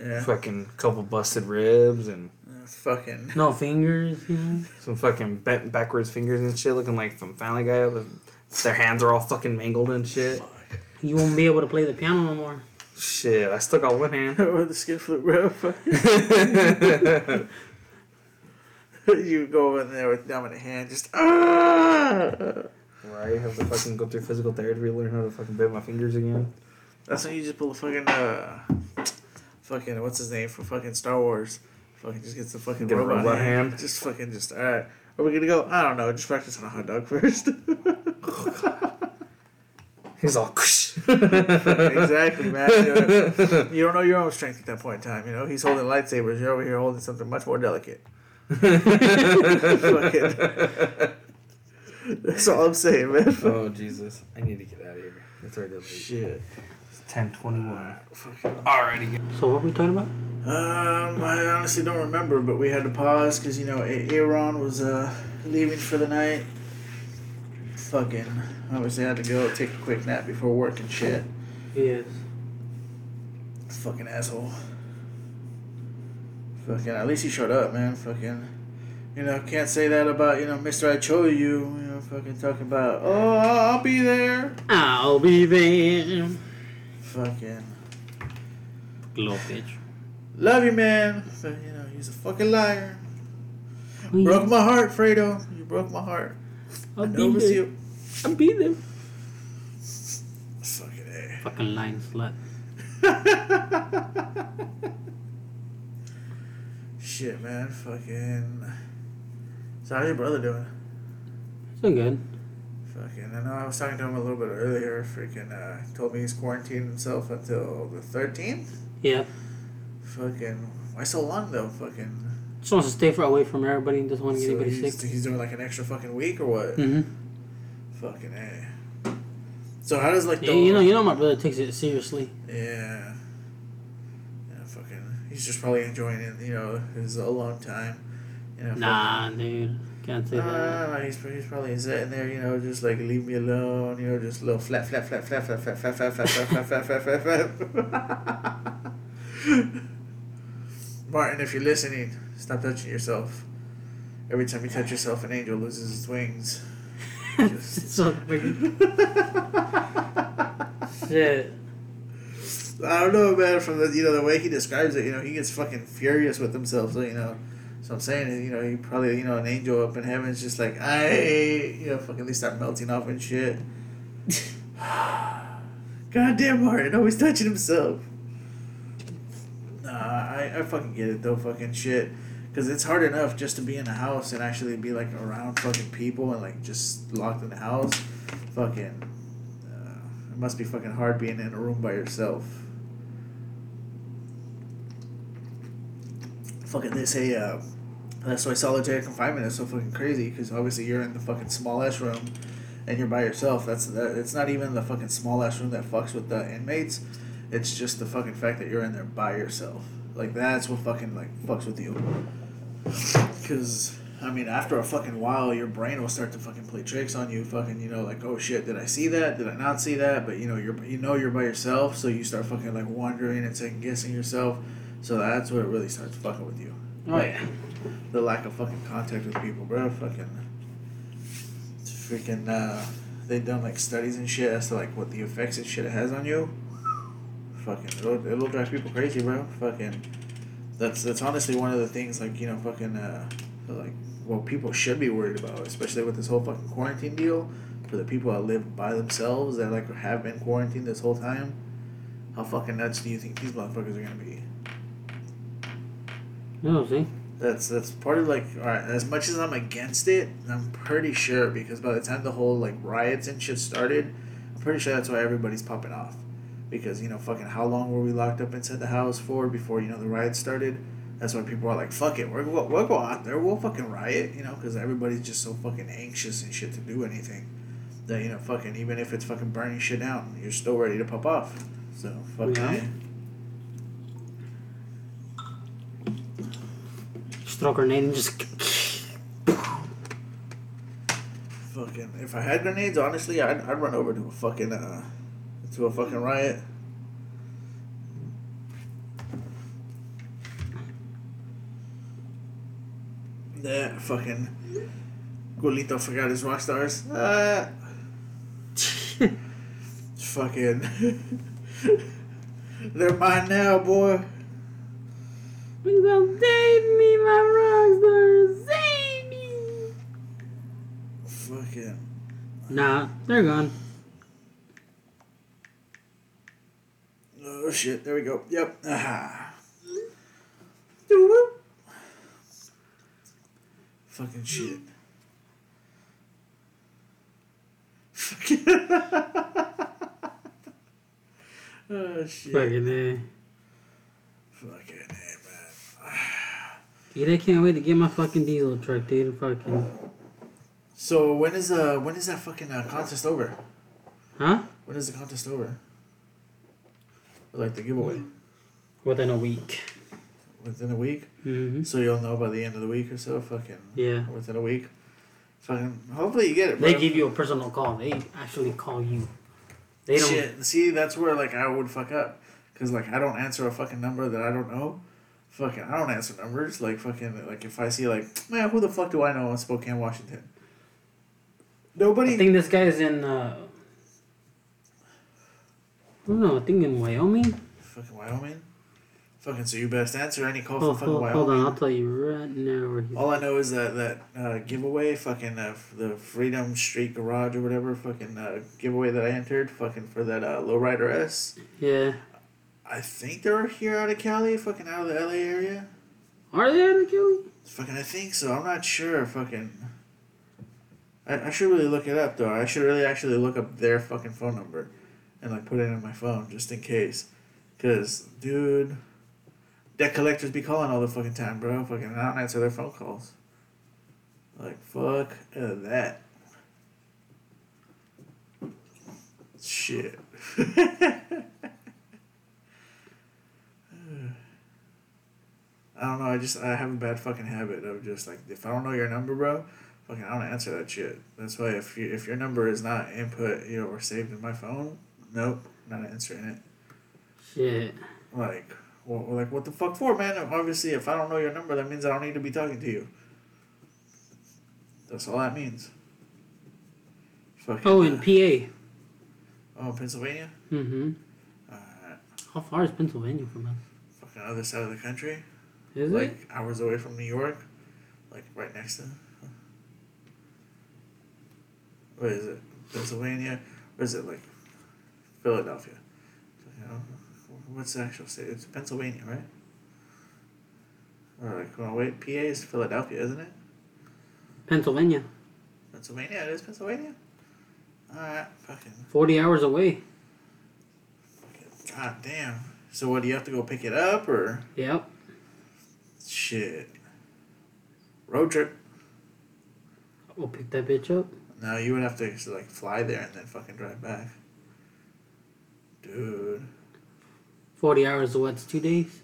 Yeah. Fucking couple busted ribs and. Fucking no fingers, you know? Some fucking bent backwards fingers and shit, looking like some Family Guy. Their hands are all fucking mangled and shit. Fuck. You won't be able to play the piano no more. Shit, I still got one hand. Or the skin flute, bro. You go in there with numb in a hand, just ah. Right, I have to fucking go through physical therapy to learn how to fucking bend my fingers again. That's when you just pull a fucking uh, fucking what's his name for fucking Star Wars. Fucking just gets the fucking Get robot, robot hand. hand. Just fucking just, all right. Are we going to go? I don't know. Just practice on a hot dog first. He's all, exactly, man. You know, you don't know your own strength at that point in time. You know, he's holding lightsabers. You're over here holding something much more delicate. That's all I'm saying, man. Oh, Jesus. I need to get out of here. It's already late. Shit. It's ten twenty-one. Alrighty. So what were we talking about? Um, I honestly don't remember, but we had to pause because, you know, Aaron was uh, leaving for the night. Fucking, obviously I had to go take a quick nap before work and shit. Yes. Fucking asshole. Fucking, at least he showed up, man. Fucking, you know, can't say that about, you know, Mister I Chose You. You know, fucking talking about, oh, I'll be there. I'll be there. Fucking. Little bitch. Love you, man. But, you know, he's a fucking liar. Please. Broke my heart, Fredo. You broke my heart. I'll I know it was you. I'll be there. Fucking A. Fucking lying slut. Shit, man. Fucking. So how's your brother doing? He's doing good. Fucking. I know I was talking to him a little bit earlier. Freaking. Uh, told me he's quarantined himself until the thirteenth. Yeah. Fucking, why so long though? Fucking. Just wants to stay far away from everybody and doesn't want to get so anybody he's, sick. He's doing like an extra fucking week or what? Mm-hmm. Fucking A. So how does like the yeah, you know you know my brother takes it seriously. Yeah. Yeah, fucking. He's just probably enjoying it. You know, his alone time. You know. Nah, fucking, dude, can't say nah, that. Nah, he's he's probably sitting there. You know, just like leave me alone. You know, just little flap flap flap flap flap flap flap flap flap flap flap flap flap flap. Martin, if you're listening, stop touching yourself. Every time you touch yourself, an angel loses its wings. Just... It's so weird. Shit. I don't know, man, from the, you know, the way he describes it, you know, he gets fucking furious with himself, so, you know, so I'm saying, you know, he probably, you know, an angel up in heaven is just like, I, you know, fucking at least start melting off and shit. Goddamn Martin, always touching himself. Nah, I, I fucking get it, though, fucking shit. Because it's hard enough just to be in the house and actually be, like, around fucking people and, like, just locked in the house. Fucking, uh, it must be fucking hard being in a room by yourself. Fucking, they say, uh, that's why solitary confinement is so fucking crazy, because obviously you're in the fucking small-ass room and you're by yourself. That's the, it's not even the fucking small-ass room that fucks with the inmates. It's just the fucking fact that you're in there by yourself. Like, that's what fucking, like, fucks with you. Because, I mean, after a fucking while, your brain will start to fucking play tricks on you. Fucking, you know, like, oh, shit, did I see that? Did I not see that? But, you know, you're you know you're by yourself, so you start fucking, like, wondering and second-guessing yourself. So that's where it really starts fucking with you. Oh, like, yeah. The lack of fucking contact with people, bro. Fucking... It's freaking, uh... They've done, like, studies and shit as to, like, what the effects and shit it has on you. Fucking, it'll, it'll drive people crazy, bro. Fucking, that's that's honestly one of the things, like, you know, fucking, uh, like, well, people should be worried about, especially with this whole fucking quarantine deal, for the people that live by themselves, that, like, have been quarantined this whole time. How fucking nuts do you think these motherfuckers are gonna be? No, see? That's, that's part of, like, alright, as much as I'm against it, I'm pretty sure, because by the time the whole, like, riots and shit started, I'm pretty sure that's why everybody's popping off. Because, you know, fucking how long were we locked up inside the house for before, you know, the riot started? That's why people are like, fuck it, we're, we'll, we'll go out there, we'll fucking riot, you know, because everybody's just so fucking anxious and shit to do anything. That, you know, fucking, even if it's fucking burning shit down, you're still ready to pop off. So, fuck yeah. It. Just throw a grenade and just... Fucking, if I had grenades, honestly, I'd, I'd run over to a fucking, uh... to a fucking riot. That fucking Gulito forgot his rock stars. Ah. Fucking they're mine now, boy. You gonna save me, my rock stars. Save me. Fucking nah, they're gone. Oh, shit. There we go. Yep. Aha. Fucking shit. Oh, shit. Fucking A. Fucking A, man. Dude, I can't wait to get my fucking diesel truck, dude. Fucking. So, when is, uh, when is that fucking uh, contest over? Huh? When is the contest over? Like the giveaway. Within a week. Within a week? Mm-hmm. So you'll know by the end of the week or so? Fucking. Yeah. Within a week. Fucking. Hopefully you get it, bro. They give you a personal call. They actually call you. They don't. Shit. See, that's where, like, I would fuck up. Because, like, I don't answer a fucking number that I don't know. Fucking, I don't answer numbers. Like, fucking, like, if I see, like, man, who the fuck do I know in Spokane, Washington? Nobody. I think this guy is in, uh... I don't know, I think in Wyoming. Fucking Wyoming? Fucking, so you best answer any call oh, from fucking hold, Wyoming. Hold on, I'll tell you right now. Where he's all at. I know is that, that uh, giveaway, fucking uh, the Freedom Street Garage or whatever, fucking uh, giveaway that I entered, fucking for that uh, Lowrider S. Yeah. I think they're here out of Cali, fucking out of the L A area. Are they out of Cali? Fucking, I think so. I'm not sure, fucking. I, I should really look it up, though. I should really actually look up their fucking phone number. And, like, put it in my phone just in case. Because, dude, debt collectors be calling all the fucking time, bro. Fucking I don't answer their phone calls. Like, fuck that. Shit. I don't know. I just, I have a bad fucking habit of just, like, if I don't know your number, bro, fucking I don't answer that shit. That's why if you, if your number is not input, you know, or saved in my phone... Nope, not answering it. Shit. Like, well, like, what the fuck for, man? Obviously, if I don't know your number, that means I don't need to be talking to you. That's all that means. Fucking, oh, in uh, P A. Oh, Pennsylvania? Mm-hmm. All right. How far is Pennsylvania from us? Fucking other side of the country. Is like, it? Like hours away from New York. Like right next to. What is it? Pennsylvania? Or is it like Philadelphia? You know, what's the actual state? It's Pennsylvania, right? Or like, well, wait, P A is Philadelphia, isn't it? Pennsylvania. Pennsylvania? It is Pennsylvania? Alright, fucking. forty hours away. God damn. So what, do you have to go pick it up, or? Yep. Shit. Road trip. We'll pick that bitch up. No, you would have to, like, fly there and then fucking drive back. Dude. forty hours of what's two days?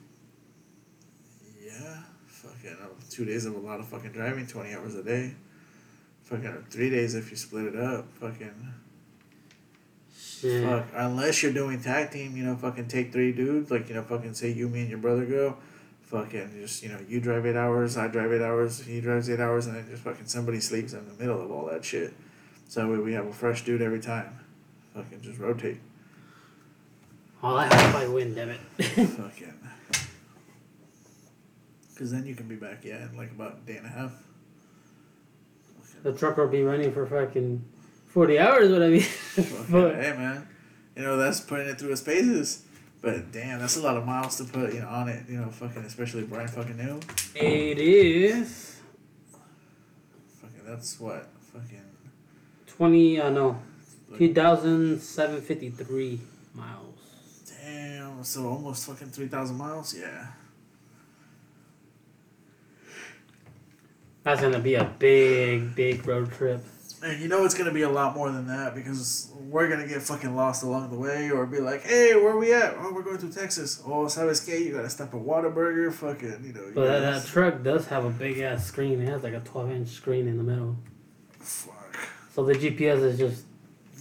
Yeah. Fucking two days of a lot of fucking driving, twenty hours a day. Fucking three days if you split it up. Fucking. Shit. Fuck. Unless you're doing tag team, you know, fucking take three dudes. Like, you know, fucking say you, me, and your brother go. Fucking just, you know, you drive eight hours, I drive eight hours, he drives eight hours, and then just fucking somebody sleeps in the middle of all that shit. So that way we have a fresh dude every time. Fucking just rotate. All I hope I win, damn it. Fucking. Because then you can be back, yeah, in like about a day and a half. Fucking. The truck will be running for fucking forty hours, what I mean. Fucking, hey, man. You know, that's putting it through its paces. But damn, that's a lot of miles to put, you know, on it, you know, fucking, especially Brian fucking New. It is. Fucking, that's what, fucking. Twenty, uh, no, two thousand seven fifty three miles. Damn, so almost fucking three thousand miles, yeah. That's gonna be a big, big road trip. And you know it's going to be a lot more than that because we're going to get fucking lost along the way or be like, hey, where are we at? Oh, we're going to Texas. Oh, sabes que? You got to stop at Whataburger. Fucking, you know. You but that, that truck does have a big-ass screen. It has like a twelve-inch screen in the middle. Fuck. So the G P S is just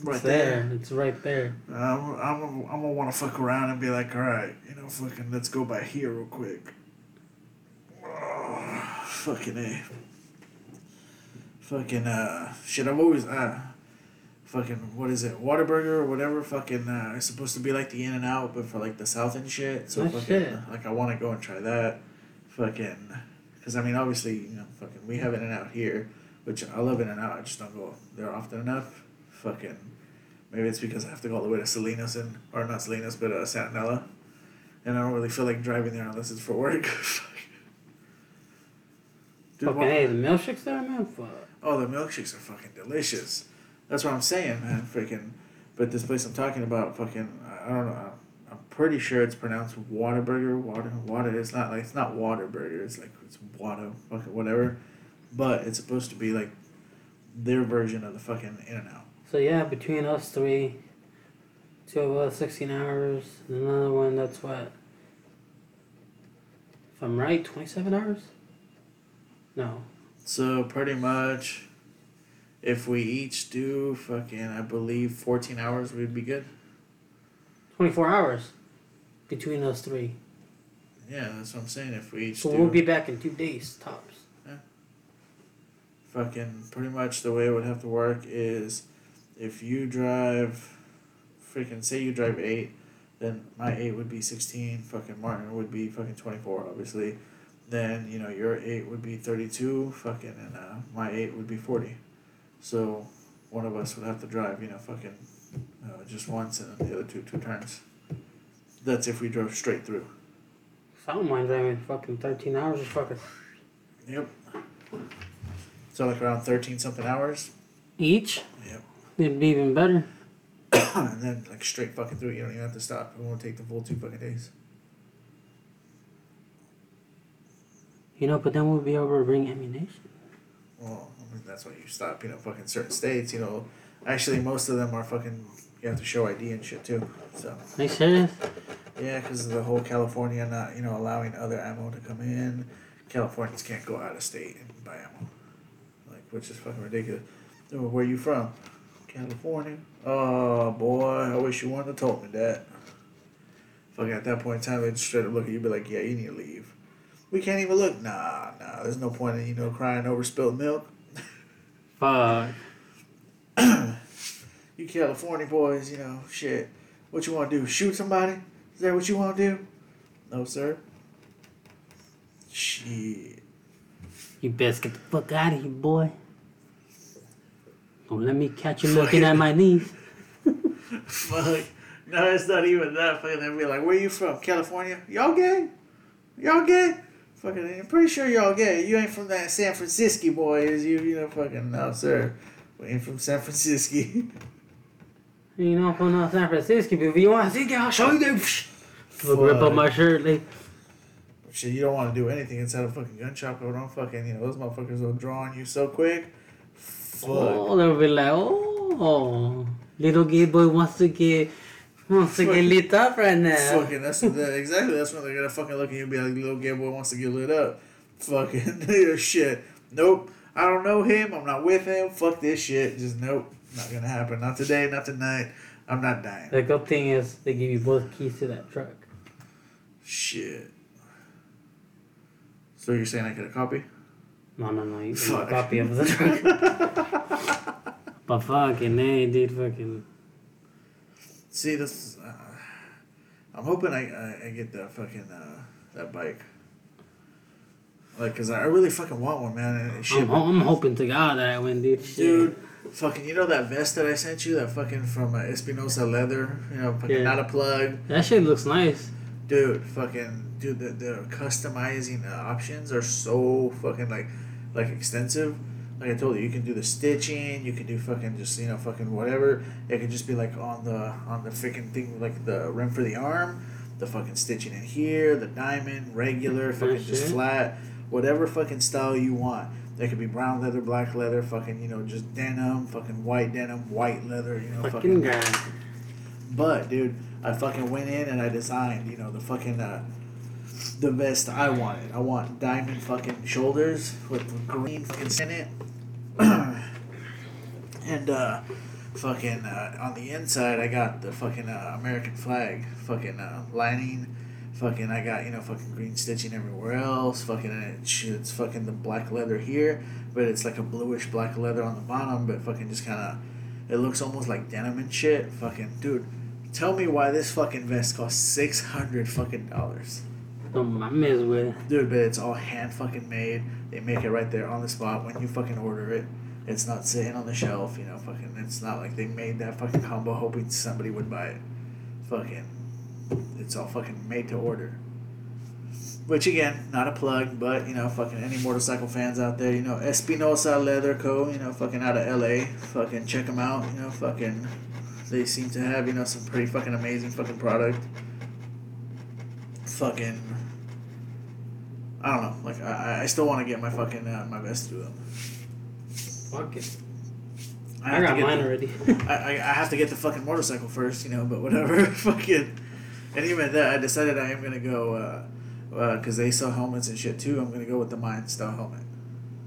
right there. there. It's right there. Uh, I'm, I'm, I'm going to want to fuck around and be like, all right, you know, fucking let's go by here real quick. Oh, fucking A. Fucking, uh, shit, I've always, uh, fucking, what is it, Whataburger or whatever, fucking, uh, it's supposed to be like the In-N-Out, but for, like, the South and shit, so, fucking, shit. Like, I want to go and try that, fucking, because, I mean, obviously, you know, fucking, we have In-N-Out here, which I love In-N-Out, I just don't go there often enough, fucking, maybe it's because I have to go all the way to Salinas, and, or not Salinas, but, uh, Santanella, and I don't really feel like driving there unless it's for work. Dude, okay, hey, the milkshakes there, man, fuck. Oh, the milkshakes are fucking delicious. That's what I'm saying, man. Freaking. But this place I'm talking about, fucking, I don't know. I'm pretty sure it's pronounced Whataburger. Water, water. It's not like it's not Whataburger. It's like it's water, fucking whatever. But it's supposed to be like their version of the fucking In-N-Out. So yeah, between us three, two of us, sixteen hours. And another one that's what. If I'm right, twenty-seven hours. No. So, pretty much, if we each do fucking, I believe, fourteen hours, we'd be good. twenty-four hours between us three. Yeah, that's what I'm saying. If we each so do... So, we'll be back in two days, tops. Yeah. Fucking, pretty much the way it would have to work is if you drive, freaking, say you drive eight, then my eight would be sixteen, fucking Martin would be fucking twenty-four, obviously. Then, you know, your eight would be thirty-two, fucking, and uh, my eight would be forty. So, one of us would have to drive, you know, fucking, uh, just once, and then the other two, two turns. That's if we drove straight through. I don't mind driving fucking thirteen hours or fucking... Yep. So, like, around thirteen-something hours? Each? Yep. It'd be even better. And then, like, straight fucking through, you don't even have to stop. It won't take the full two fucking days. You know, but then we'll be able to bring ammunition. Well, I mean, that's why you stop, you know, fucking certain states, you know. Actually, most of them are fucking, you have to show I D and shit, too, so. Are you serious? Yeah, because of the whole California not, you know, allowing other ammo to come in. Californians can't go out of state and buy ammo. Like, which is fucking ridiculous. So, where are you from? California. Oh, boy, I wish you wouldn't have told me that. Fucking at that point in time, they'd straight up look at you and be like, yeah, you need to leave. We can't even look. Nah, nah. There's no point in, you know, crying over spilled milk. Fuck. You California boys, you know, shit. What you want to do? Shoot somebody? Is that what you want to do? No, sir. Shit. You best get the fuck out of here, boy. Don't let me catch you looking at my knees. Fuck. No, it's not even that. Fucking they'll be like, where you from? California? Y'all gay? Y'all gay? Fucking, I'm pretty sure y'all gay. You ain't from that San Francisco, boy, is you? You know, fucking, no, sir. We ain't from San Francisco. You know, from no San Francisco, but if you want to see it, I'll show you that. Rip up my shirt, like. Shit, you don't want to do anything inside a fucking gun shop. Or don't fucking, you know, those motherfuckers will draw on you so quick. Fuck. Oh, they'll be like, oh, little gay boy wants to get, wants to fucking, get lit up right now. Fucking, that's that, exactly. That's when they're gonna fucking look at you and be like, little gay boy wants to get lit up. Fucking shit. Nope. I don't know him. I'm not with him. Fuck this shit. Just nope. Not gonna happen. Not today. Not tonight. I'm not dying. The good thing is they give you both keys to that truck. Shit. So you're saying I get a copy? No, no, no. You get a copy of the truck. But fucking, hey, dude, fucking. See, this. Uh, I'm hoping I I get that fucking uh, that bike. Like, cause I really fucking want one, man. And shit, I'm, I'm hoping to God that I win, dude. Dude, fucking, you know that vest that I sent you, that fucking from uh, Espinosa Leather, you know, fucking yeah. Not a plug. That shit looks nice. Dude, fucking, dude, the the customizing uh, options are so fucking like, like extensive. Like I told you, you can do the stitching, you can do fucking just you know fucking whatever. It could just be like on the on the freaking thing like the rim for the arm, the fucking stitching in here, the diamond, regular, fucking That's just it. flat. Whatever fucking style you want. They could be brown leather, black leather, fucking, you know, just denim, fucking white denim, white leather, you know, fucking. fucking guy. But, dude, I fucking went in and I designed, you know, the fucking, uh, the vest I wanted. I want diamond fucking shoulders with green fucking in it. And, uh, fucking, uh, on the inside, I got the fucking, uh, American flag fucking, uh, lining. Fucking, I got, you know, fucking green stitching everywhere else. Fucking, it's, it's fucking the black leather here, but it's like a bluish black leather on the bottom, but fucking just kind of, it looks almost like denim and shit. Fucking, dude, tell me why this fucking vest costs six hundred dollars fucking dollars. Dude, but it's all hand fucking made. They make it right there on the spot when you fucking order it. It's not sitting on the shelf, you know, fucking, it's not like they made that fucking combo hoping somebody would buy it. Fucking. It's all fucking made to order. Which again, not a plug, but you know, fucking any motorcycle fans out there, you know, Espinosa Leather Co., you know, fucking out of L A, fucking check them out, you know, fucking they seem to have, you know, some pretty fucking amazing fucking product. Fucking, I don't know, like I, I still want to get my fucking uh, my vest through them. Fuck it. I, I got mine the, already. I, I I have to get the fucking motorcycle first, you know, but whatever, fucking. And even that, I decided I am going to go, because uh, uh, they sell helmets and shit too, I'm going to go with the Mind style helmet.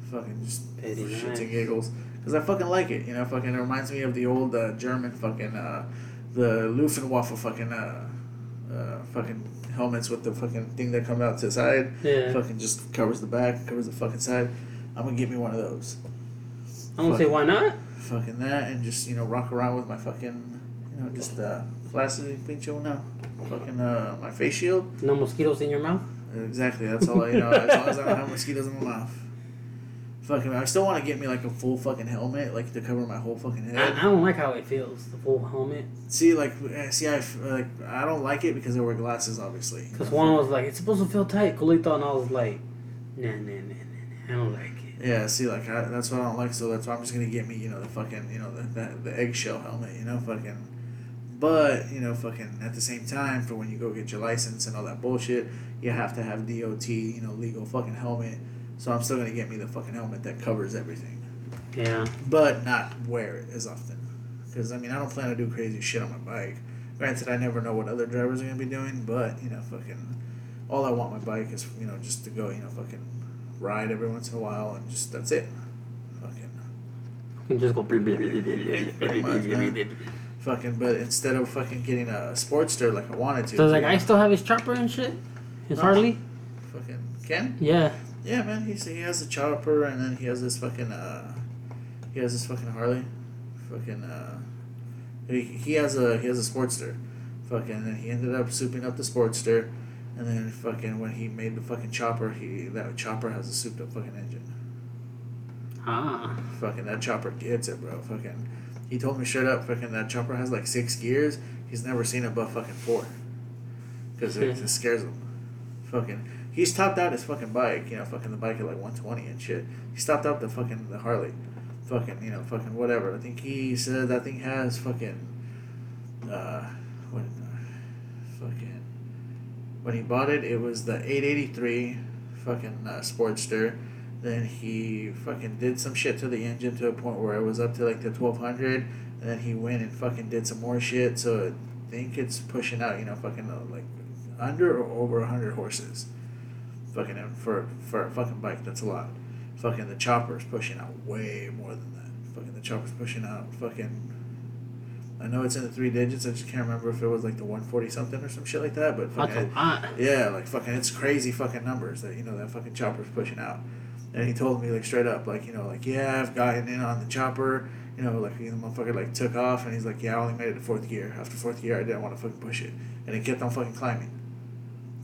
Fucking just Pretty shits nice. and giggles. Because I fucking like it, you know, fucking it reminds me of the old uh, German fucking, uh, the Luftwaffe fucking, uh, uh, fucking helmets with the fucking thing that comes out to the side. Yeah. Fucking just covers the back, covers the fucking side. I'm going to get me one of those. I'm going to say, why not? Fucking that, and just, you know, rock around with my fucking, you know, just, uh, plastic pincho now. Fucking uh, my face shield. No mosquitoes in your mouth? Exactly. That's all I, you know, as long as I don't have mosquitoes in my mouth. Fucking, I still want to get me like a full fucking helmet, like to cover my whole fucking head. I, I don't like how it feels, the full helmet. See, like, see, I, like, I don't like it because I wear glasses, obviously. Because one was like, it's supposed to feel tight, Colito, and I was like, nah, nah, nah, nah, I don't like it. Yeah, see, like, I, that's what I don't like, so that's why I'm just going to get me, you know, the fucking, you know, the, the, the eggshell helmet, you know, fucking. But, you know, fucking at the same time, for when you go get your license and all that bullshit, you have to have D O T, you know, legal fucking helmet. So I'm still going to get me the fucking helmet that covers everything. Yeah. But not wear it as often. Because, I mean, I don't plan to do crazy shit on my bike. Granted, I never know what other drivers are going to be doing, but, you know, fucking all I want my bike is, you know, just to go, you know, fucking ride every once in a while and just, that's it. Fucking. You can just go. Pretty much, man. Fucking, but instead of fucking getting a Sportster like I wanted to. So, like, you know? I still have his chopper and shit? His no. Harley? Fucking Ken? Yeah. Yeah, man, he's, he has a chopper and then he has this fucking, uh, he has this fucking Harley. Fucking, uh, he, he has a, he has a Sportster. Fucking, and he ended up souping up the Sportster, and then fucking when he made the fucking chopper, he that chopper has a souped up fucking engine. Ah. Fucking that chopper gets it, bro. Fucking, he told me straight up, fucking that chopper has like six gears. He's never seen above fucking four, because it just scares him. Fucking, he's topped out his fucking bike. You know, fucking the bike at like one twenty and shit. He stopped out the fucking the Harley. Fucking, you know, fucking whatever. I think he said that thing has fucking, uh, what, fucking, when he bought it, it was the eight eighty-three fucking uh, Sportster. Then he fucking did some shit to the engine to a point where it was up to like the twelve hundred, and then he went and fucking did some more shit, so I think it's pushing out, you know, fucking uh, like under or over one hundred horses. Fucking, and for, for a fucking bike, that's a lot. Fucking the chopper's pushing out way more than that. Fucking the chopper's pushing out fucking... I know it's in the three digits, I just can't remember if it was like the one forty something or some shit like that, but fucking... That's a lot. Yeah, like fucking, it's crazy fucking numbers that, you know, that fucking chopper's pushing out. And he told me, like, straight up, like, you know, like, yeah, I've gotten in on the chopper, you know, like, the motherfucker, like, took off, and he's like, yeah, I only made it to fourth gear. After fourth gear, I didn't want to fucking push it. And it kept on fucking climbing.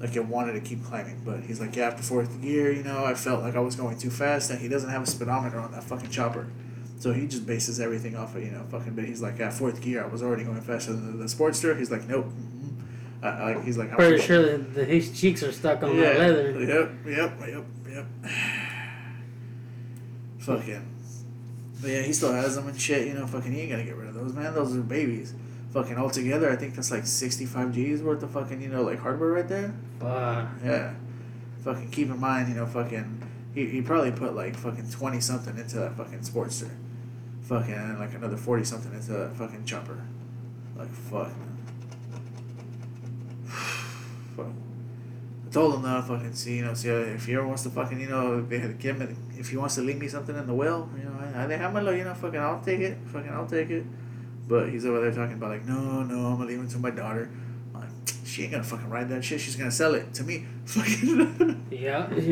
Like, it wanted to keep climbing, but he's like, yeah, after fourth gear, you know, I felt like I was going too fast, and he doesn't have a speedometer on that fucking chopper. So he just bases everything off of, you know, fucking, but he's like, at fourth gear, I was already going faster than the Sportster. He's like, nope. I, I, he's like, I'm pretty sure that, that his cheeks are stuck on yeah, that leather. Yep, yep, yep, yep. Fucking, but yeah, he still has them and shit, you know, fucking he ain't gonna get rid of those, man, those are babies. Fucking altogether, I think that's like sixty-five G's worth of fucking, you know, like hardware right there. Fuck. Yeah. Fucking keep in mind, you know, fucking, he, he probably put like fucking twenty something into that fucking Sportster. Fucking, and like another forty something into that fucking chopper. Like, fuck, man. Fuck. Told him that fucking see you know see if he ever wants to fucking you know give him if he wants to leave me something in the will, you know I dejamelo you know fucking I'll take it fucking I'll take it but he's over there talking about like no no I'm gonna leave it to my daughter. I'm like, she ain't gonna fucking ride that shit, she's gonna sell it to me fucking yeah put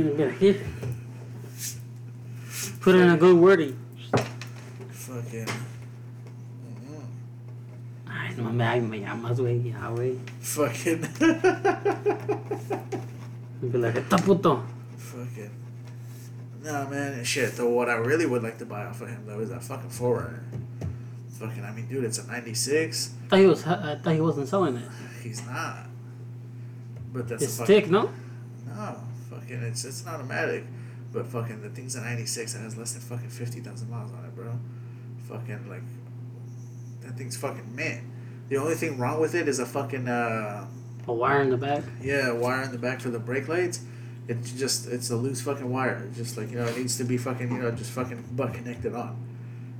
it in a good wordy fucking I know me Yahweh fucking you'd be like, "Está puto." Fucking. Nah, man, shit. Though what I really would like to buy off of him though is that fucking Forerunner. Fucking, I mean, dude, it's a ninety-six. I thought he was. I thought he wasn't selling it. He's not. But that's it's a fucking, thick, no. No, fucking, it's it's an automatic, but fucking the thing's a ninety-six that has less than fucking fifty thousand miles on it, bro. Fucking like, that thing's fucking mint. The only thing wrong with it is a fucking. Uh, A wire in the back? Yeah, a wire in the back for the brake lights. It's just, it's a loose fucking wire. It's just like, you know, it needs to be fucking, you know, just fucking butt connected on.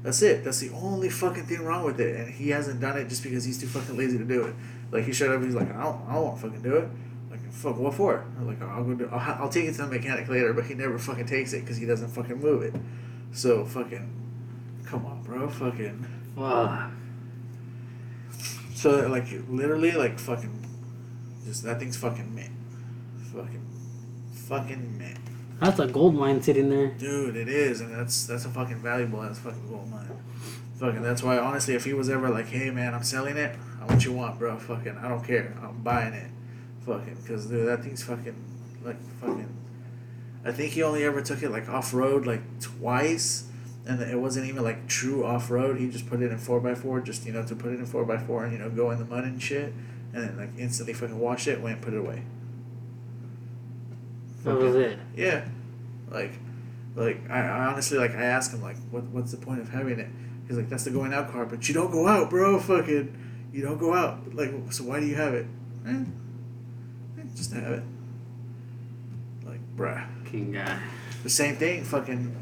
That's it. That's the only fucking thing wrong with it. And he hasn't done it just because he's too fucking lazy to do it. Like, he showed up and he's like, I don't, I don't want to fucking do it. Like, fuck, what for? I'm like, I'll go do I'll, I'll take it to the mechanic later, but he never fucking takes it because he doesn't fucking move it. So, fucking, come on, bro. Fucking. Wow. So, like, literally, like, fucking. Just that thing's fucking mint. Fucking fucking mint. That's a gold mine sitting there. Dude, it is, and that's that's a fucking valuable ass fucking gold mine. Fucking that's why honestly if he was ever like, hey man, I'm selling it, I want you want, bro, fucking I don't care. I'm buying it. Fucking cause dude that thing's fucking like fucking I think he only ever took it like off road like twice and it wasn't even like true off road. He just put it in four by four just, you know, to put it in four by four and, you know, go in the mud and shit. And then, like, instantly fucking washed it, went and put it away. That was it? Yeah. Like, like I, I honestly, like, I asked him, like, what, what's the point of having it? He's like, that's the going out car, but you don't go out, bro, fucking. You don't go out. Like, so why do you have it? Eh, eh just have it. Like, bruh. King guy. The same thing, fucking,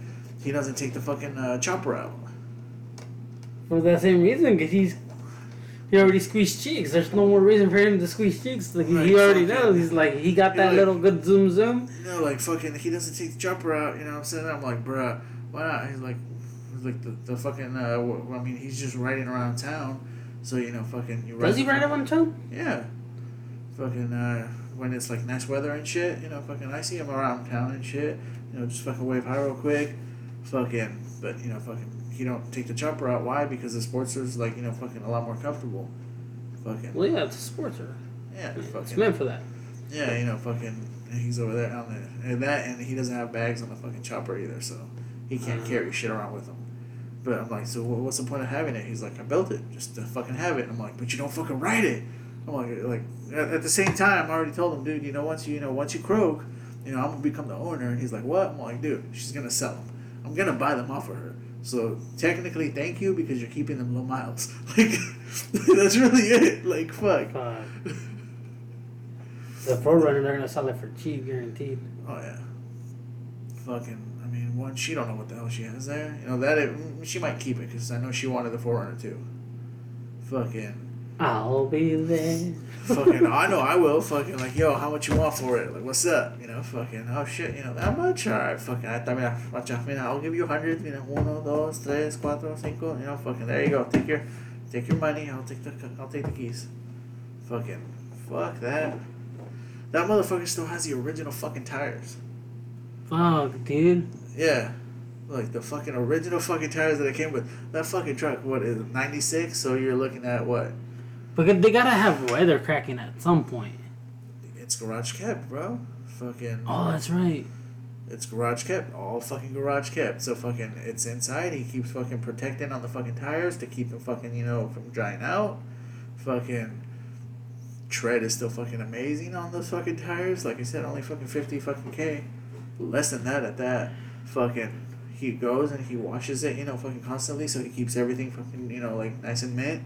he doesn't take the fucking uh, chopper out. For that same reason, because he's... He already squeezed cheeks. There's no more reason for him to squeeze cheeks. Like, like he already knows. He's like, he got that like, little good zoom zoom. You know, like, fucking, he doesn't take the chopper out. You know what I'm saying? I'm like, bruh, why not? He's like, like the, the fucking, uh, I mean, he's just riding around town. So, you know, fucking. You Does he ride around town? Yeah. Fucking, uh, when it's, like, nice weather and shit, you know, fucking, I see him around town and shit. You know, just fucking wave high real quick. Fucking, but, you know, fucking. You don't take the chopper out. Why? Because the Sportster's like, you know, fucking a lot more comfortable. fucking... Well, yeah, it's a sports era. Yeah, it's fucking... It's meant for that. Yeah, you know, fucking... He's over there on the... And that, and he doesn't have bags on the fucking chopper either, so... He can't uh, carry shit around with him. But I'm like, so what's the point of having it? He's like, I built it just to fucking have it. And I'm like, but you don't fucking ride it. I'm like, like at, at the same time, I already told him, dude, you know, once you, you know, once you croak, you know, I'm gonna become the owner. And he's like, what? I'm like, dude, she's gonna sell them. I'm gonna buy them off of her. So technically, thank you because you're keeping them low miles. Like, that's really it. Like, fuck. Uh, the ProRunner, they're gonna sell it for cheap, guaranteed. Oh yeah. Fucking. I mean, one, she don't know what the hell she has there. You know, that it, she might keep it because I know she wanted the four runner too. Fucking. I'll be there. Fucking, I know I will. Fucking, like, yo, how much you want for it? Like, what's up? You know, fucking, oh shit, you know, that much? Alright, fucking, I'll give you a hundred, you know, uno, dos, tres, cuatro, cinco, you know, fucking, there you go. Take your, take your money, I'll take the, I'll take the keys. Fucking, fuck that. That motherfucker still has the original fucking tires. Fuck, dude. Yeah. Like, the fucking original fucking tires that it came with. That fucking truck, what, is it ninety-six? So you're looking at what? Because they gotta have weather cracking at some point. It's garage kept, bro. Fucking... Oh, that's right. It's garage kept. All fucking garage kept. So fucking, it's inside. He keeps fucking protecting on the fucking tires to keep them fucking, you know, from drying out. Fucking... Tread is still fucking amazing on those fucking tires. Like I said, only fucking fifty fucking K. Less than that at that. Fucking, he goes and he washes it, you know, fucking constantly, so he keeps everything fucking, you know, like, nice and mint.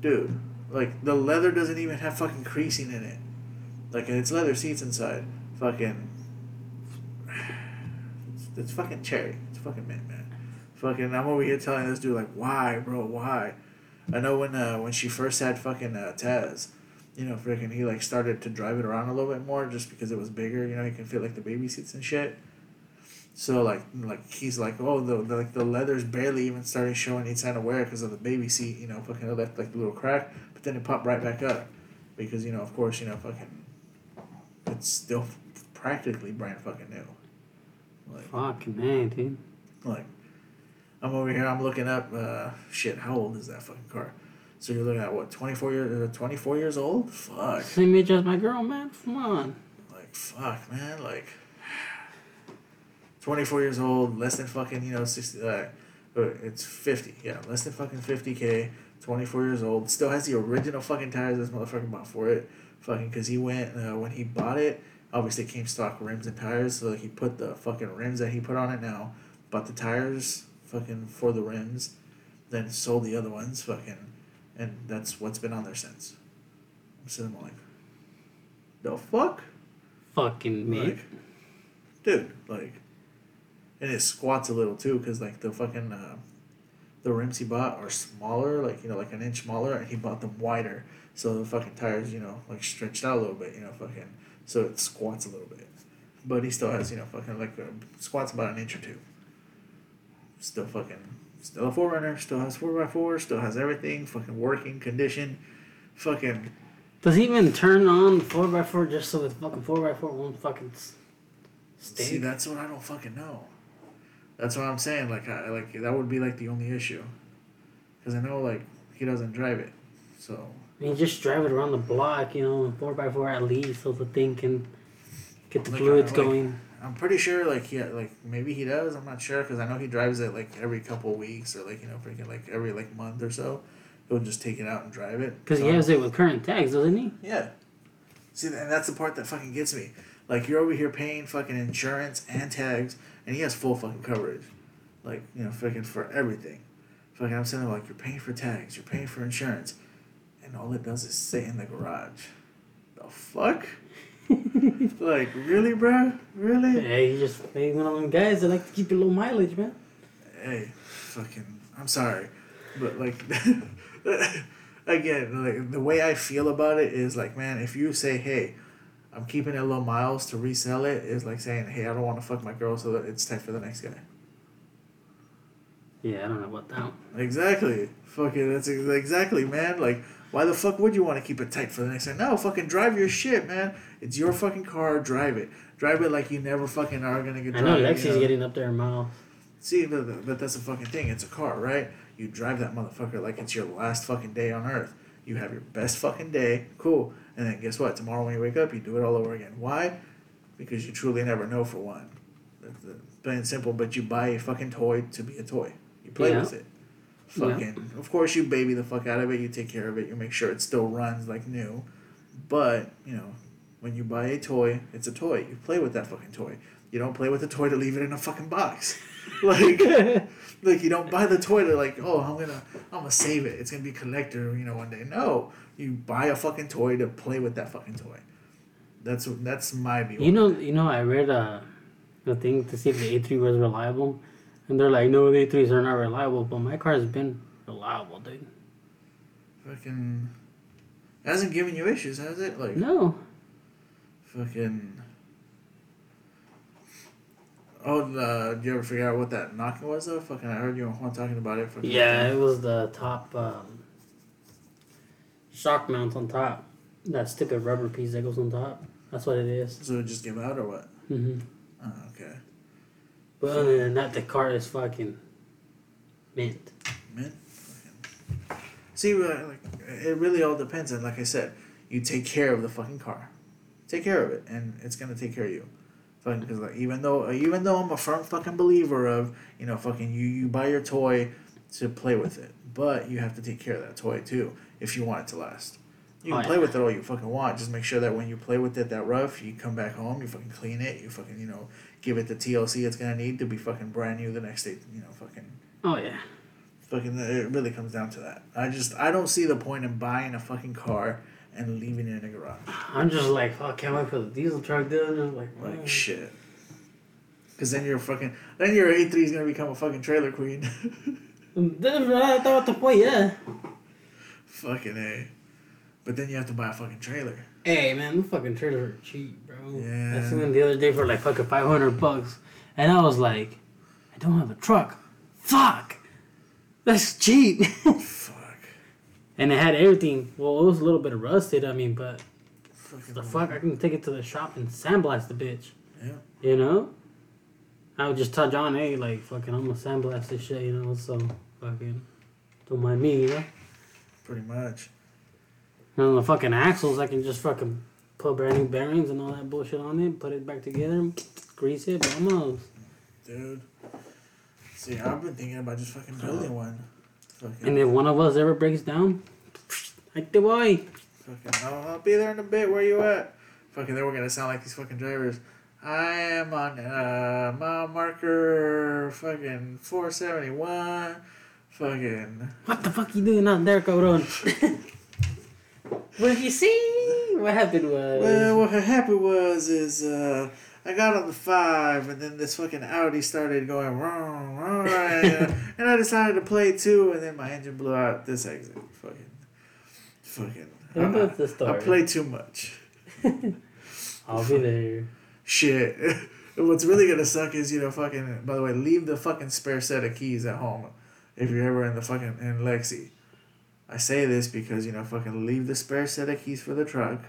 Dude, like, the leather doesn't even have fucking creasing in it. Like, it's leather seats inside. Fucking, it's, it's fucking cherry. It's fucking mint, man. Fucking, I'm over here telling this dude, like, why, bro, why? I know when uh, when she first had fucking uh, Taz, you know, freaking, he, like, started to drive it around a little bit more just because it was bigger. You know, he can fit, like, the baby seats and shit. So, like, like he's like, oh, the, the like the leather's barely even started showing any sign of wear because of the baby seat, you know, fucking left, like, the little crack. But then it popped right back up because, you know, of course, you know, fucking, it's still practically brand fucking new. Like, fucking man, dude. Like, I'm over here, I'm looking up, uh, shit, how old is that fucking car? So you're looking at, what, twenty-four years, uh, twenty-four years old? Fuck. Same age as my girl, man. Come on. Like, fuck, man. Like, twenty-four years old, less than fucking, you know, sixty, uh, it's fifty. Yeah, less than fucking fifty K, twenty-four years old. Still has the original fucking tires this motherfucker bought for it. Fucking, because he went, uh, when he bought it, obviously it came stock rims and tires. So like, he put the fucking rims that he put on it now, bought the tires fucking for the rims, then sold the other ones fucking. And that's what's been on there since. I'm sitting like, the fuck? Fucking me. Like, dude, like, and it squats a little too, because, like, the fucking, uh, the rims he bought are smaller, like, you know, like an inch smaller, and he bought them wider. So the fucking tires, you know, like, stretched out a little bit, you know, fucking, so it squats a little bit. But he still has, you know, fucking, like, uh, squats about an inch or two. Still fucking... Still a four runner, still has four by four, still has everything, fucking working, condition, fucking... Does he even turn on four by four just so the fucking four by four won't fucking stay? See, that's what I don't fucking know. That's what I'm saying, like, I, like that would be, like, the only issue. Because I know, like, he doesn't drive it, so... I mean, just drive it around the block, you know, four by four at least, so the thing can get the like, fluids like, going. I'm pretty sure, like, he, like maybe he does. I'm not sure, because I know he drives it, like, every couple weeks or, like, you know, freaking, like, every, like, month or so. He'll just take it out and drive it. Because so, he has it with current tags, doesn't he? Yeah. See, and that's the part that fucking gets me. Like, you're over here paying fucking insurance and tags, and he has full fucking coverage. Like, you know, fucking for everything. Fucking, I'm saying, like, you're paying for tags, you're paying for insurance, and all it does is sit in the garage. The fuck? Like, really, bro? Really? Hey, you just hey, one of them guys that like to keep a low mileage, man. Hey, fucking, I'm sorry, but like, again, like the way I feel about it is like, man, if you say, hey, I'm keeping it low miles to resell it, is like saying, hey, I don't want to fuck my girl, so that it's time for the next guy. Yeah, I don't know about that. Exactly, fucking. That's ex- exactly, man. Like. Why the fuck would you want to keep it tight for the next time? No, fucking drive your shit, man. It's your fucking car. Drive it. Drive it like you never fucking are going to get I know, Lexi's you know? Getting up there in miles. See, but, but that's the fucking thing. It's a car, right? You drive that motherfucker like it's your last fucking day on earth. You have your best fucking day. Cool. And then guess what? Tomorrow when you wake up, you do it all over again. Why? Because you truly never know, for one. That's the, plain and simple, but you buy a fucking toy to be a toy. You play yeah. with it. Fucking. Yeah. Of course, you baby the fuck out of it. You take care of it. You make sure it still runs like new. But, you know, when you buy a toy, it's a toy. You play with that fucking toy. You don't play with the toy to leave it in a fucking box. Like, like you don't buy the toy to like, oh, I'm gonna, I'm gonna save it. It's gonna be a collector, you know, one day. No, you buy a fucking toy to play with that fucking toy. That's that's my view. You know, you know, I read a, a thing to see if the A three was reliable, and they're like, no, the A threes are not reliable. But my car's been reliable, dude. Fucking, it hasn't given you issues, has it? Like, no. Fucking. Oh, uh, did you ever figure out what that knocking was, though? Fucking, I heard you and Juan talking about it. For yeah, it was the top um, shock mount on top. That stupid rubber piece that goes on top. That's what it is. So it just gave out, or what? Mm-hmm. Oh, okay. But so, other than that, the car is fucking mint. Mint? Fucking. See, like, it really all depends on, like I said, you take care of the fucking car. Take care of it, and it's going to take care of you. Fucking, cause like even though even though I'm a firm fucking believer of, you know, fucking you, you buy your toy to play with it, but you have to take care of that toy too if you want it to last. You can oh, play yeah. with it all you fucking want. Just make sure that when you play with it that rough, you come back home, you fucking clean it, you fucking, you know, give it the T L C it's gonna need to be fucking brand new the next day. You know, fucking. Oh yeah. Fucking, it really comes down to that. I just I don't see the point in buying a fucking car and leaving it in the garage. I'm just like, fuck, can't wait for the diesel truck, dude. I'm like, oh. Like, shit. Because then you're fucking... Then your A three is going to become a fucking trailer queen. I thought the point, yeah. Fucking A. But then you have to buy a fucking trailer. Hey, man, the fucking trailers are cheap, bro. Yeah. I seen them the other day for like fucking five hundred bucks. And I was like, I don't have a truck. Fuck! That's cheap. And it had everything. Well, it was a little bit rusted, I mean, but fucking the fuck, I can take it to the shop and sandblast the bitch. Yeah. You know? I would just tell John, hey, like, fucking, I'm gonna sandblast this shit, you know? So, fucking, don't mind me, you know? Pretty much. And on the fucking axles, I can just fucking put brand new bearings and all that bullshit on it, put it back together, grease it, almost. Dude. See, I've been thinking about just fucking building one. Fucking and if one of us ever breaks down, like the boy. Fucking, I'll, I'll be there in a bit. Where you at? Fucking, then we're gonna sound like these fucking drivers. I am on uh, mile marker fucking four seventy-one. Fucking. What the fuck you doing out there, cabrón? Well, you see, what happened was. Well, what happened was is uh, I got on the five, and then this fucking Audi started going wrong, wrong. Right, and I decided to play two, and then my engine blew out this exit. Fucking, fucking. What about the story? I play too much. I'll be there. Shit. What's really gonna suck is, you know, fucking. By the way, leave the fucking spare set of keys at home if you're ever in the fucking in Lexi. I say this because, you know, fucking leave the spare set of keys for the truck,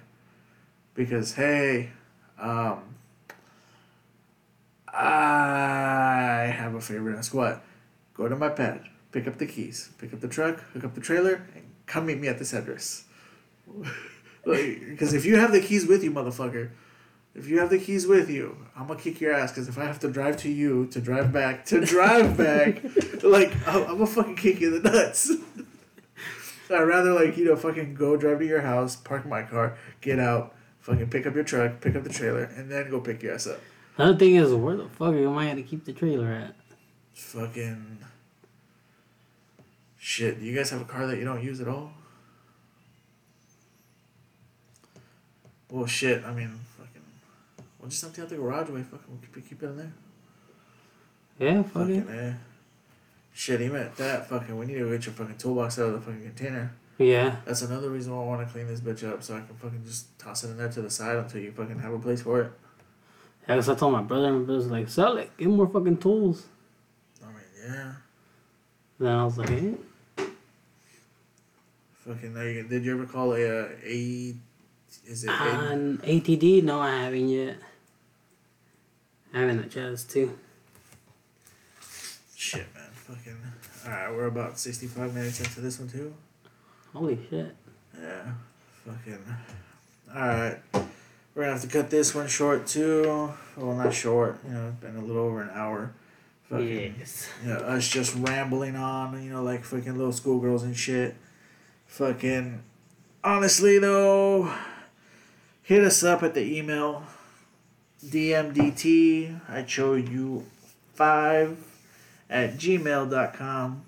because hey, um. I have a favor to ask. What? Go to my pad, pick up the keys, pick up the truck, hook up the trailer, and come meet me at this address. Because if you have the keys with you, motherfucker, if you have the keys with you, I'm going to kick your ass. Because if I have to drive to you to drive back, to drive back, like, I'm, I'm going to fucking kick you in the nuts. I'd rather, like, you know, fucking go drive to your house, park my car, get out, fucking pick up your truck, pick up the trailer, and then go pick your ass up. Another thing is, where the fuck am I gonna keep the trailer at? Fucking shit! Do you guys have a car that you don't use at all? Well, shit. I mean, fucking. We'll just empty out the garage. Way fucking. We'll keep, keep it in there. Yeah, fuck fucking. Eh. Shit, even at that, fucking. We need to get your fucking toolbox out of the fucking container. Yeah. That's another reason why I want to clean this bitch up, so I can fucking just toss it in there to the side until you fucking have a place for it. Yeah, because I told my brother, and my brother's like, sell it, get more fucking tools. I mean, yeah. Then I was like, eh? Fucking, you, did you ever call a, uh, a is it uh, a- an A T D? No, I haven't yet. I haven't a chance to. Shit, man, fucking. Alright, we're about sixty-five minutes into this one, too. Holy shit. Yeah. Fucking. Alright. We're gonna have to cut this one short too. Well, not short. You know, it's been a little over an hour. Fucking, yes. You know, us just rambling on, you know, like fucking little schoolgirls and shit. Fucking. Honestly, though, hit us up at the email. D M D T, I chose you five at gmail dot com.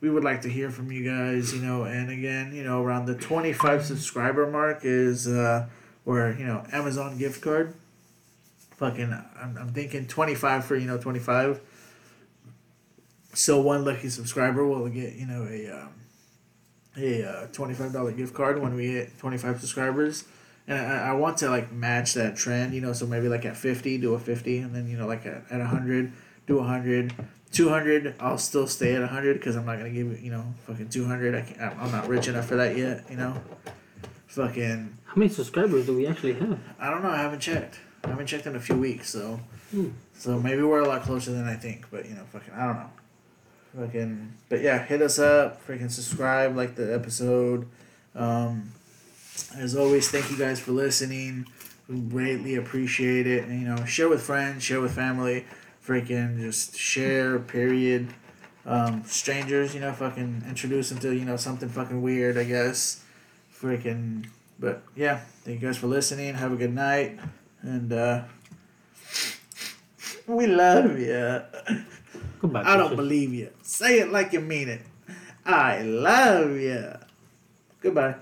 We would like to hear from you guys, you know, and again, you know, around the twenty-five subscriber mark is uh, where, you know, Amazon gift card. Fucking, I'm, I'm thinking twenty-five for, you know, twenty-five. So one lucky subscriber will get, you know, a, um, a uh, twenty-five dollars gift card when we hit twenty-five subscribers. And I, I want to, like, match that trend, you know, so maybe, like, at fifty, do a fifty, and then, you know, like, at, at one hundred, do one hundred, two hundred, I'll still stay at one hundred, because I'm not going to give, you know, fucking two hundred, I can't, I'm not rich enough for that yet, you know, fucking. How many subscribers do we actually have? I don't know, I haven't checked, I haven't checked in a few weeks, so, hmm. so maybe we're a lot closer than I think, but, you know, fucking, I don't know, fucking, but yeah, hit us up, freaking subscribe, like the episode, um, as always, thank you guys for listening. We greatly appreciate it. And, you know, share with friends, share with family. Freaking just share, period. Um, strangers, you know, fucking introduce them to, you know, something fucking weird, I guess. Freaking, but yeah, thank you guys for listening. Have a good night. And, uh, we love you. Goodbye, I don't bitches. Believe you. Say it like you mean it. I love you. Goodbye.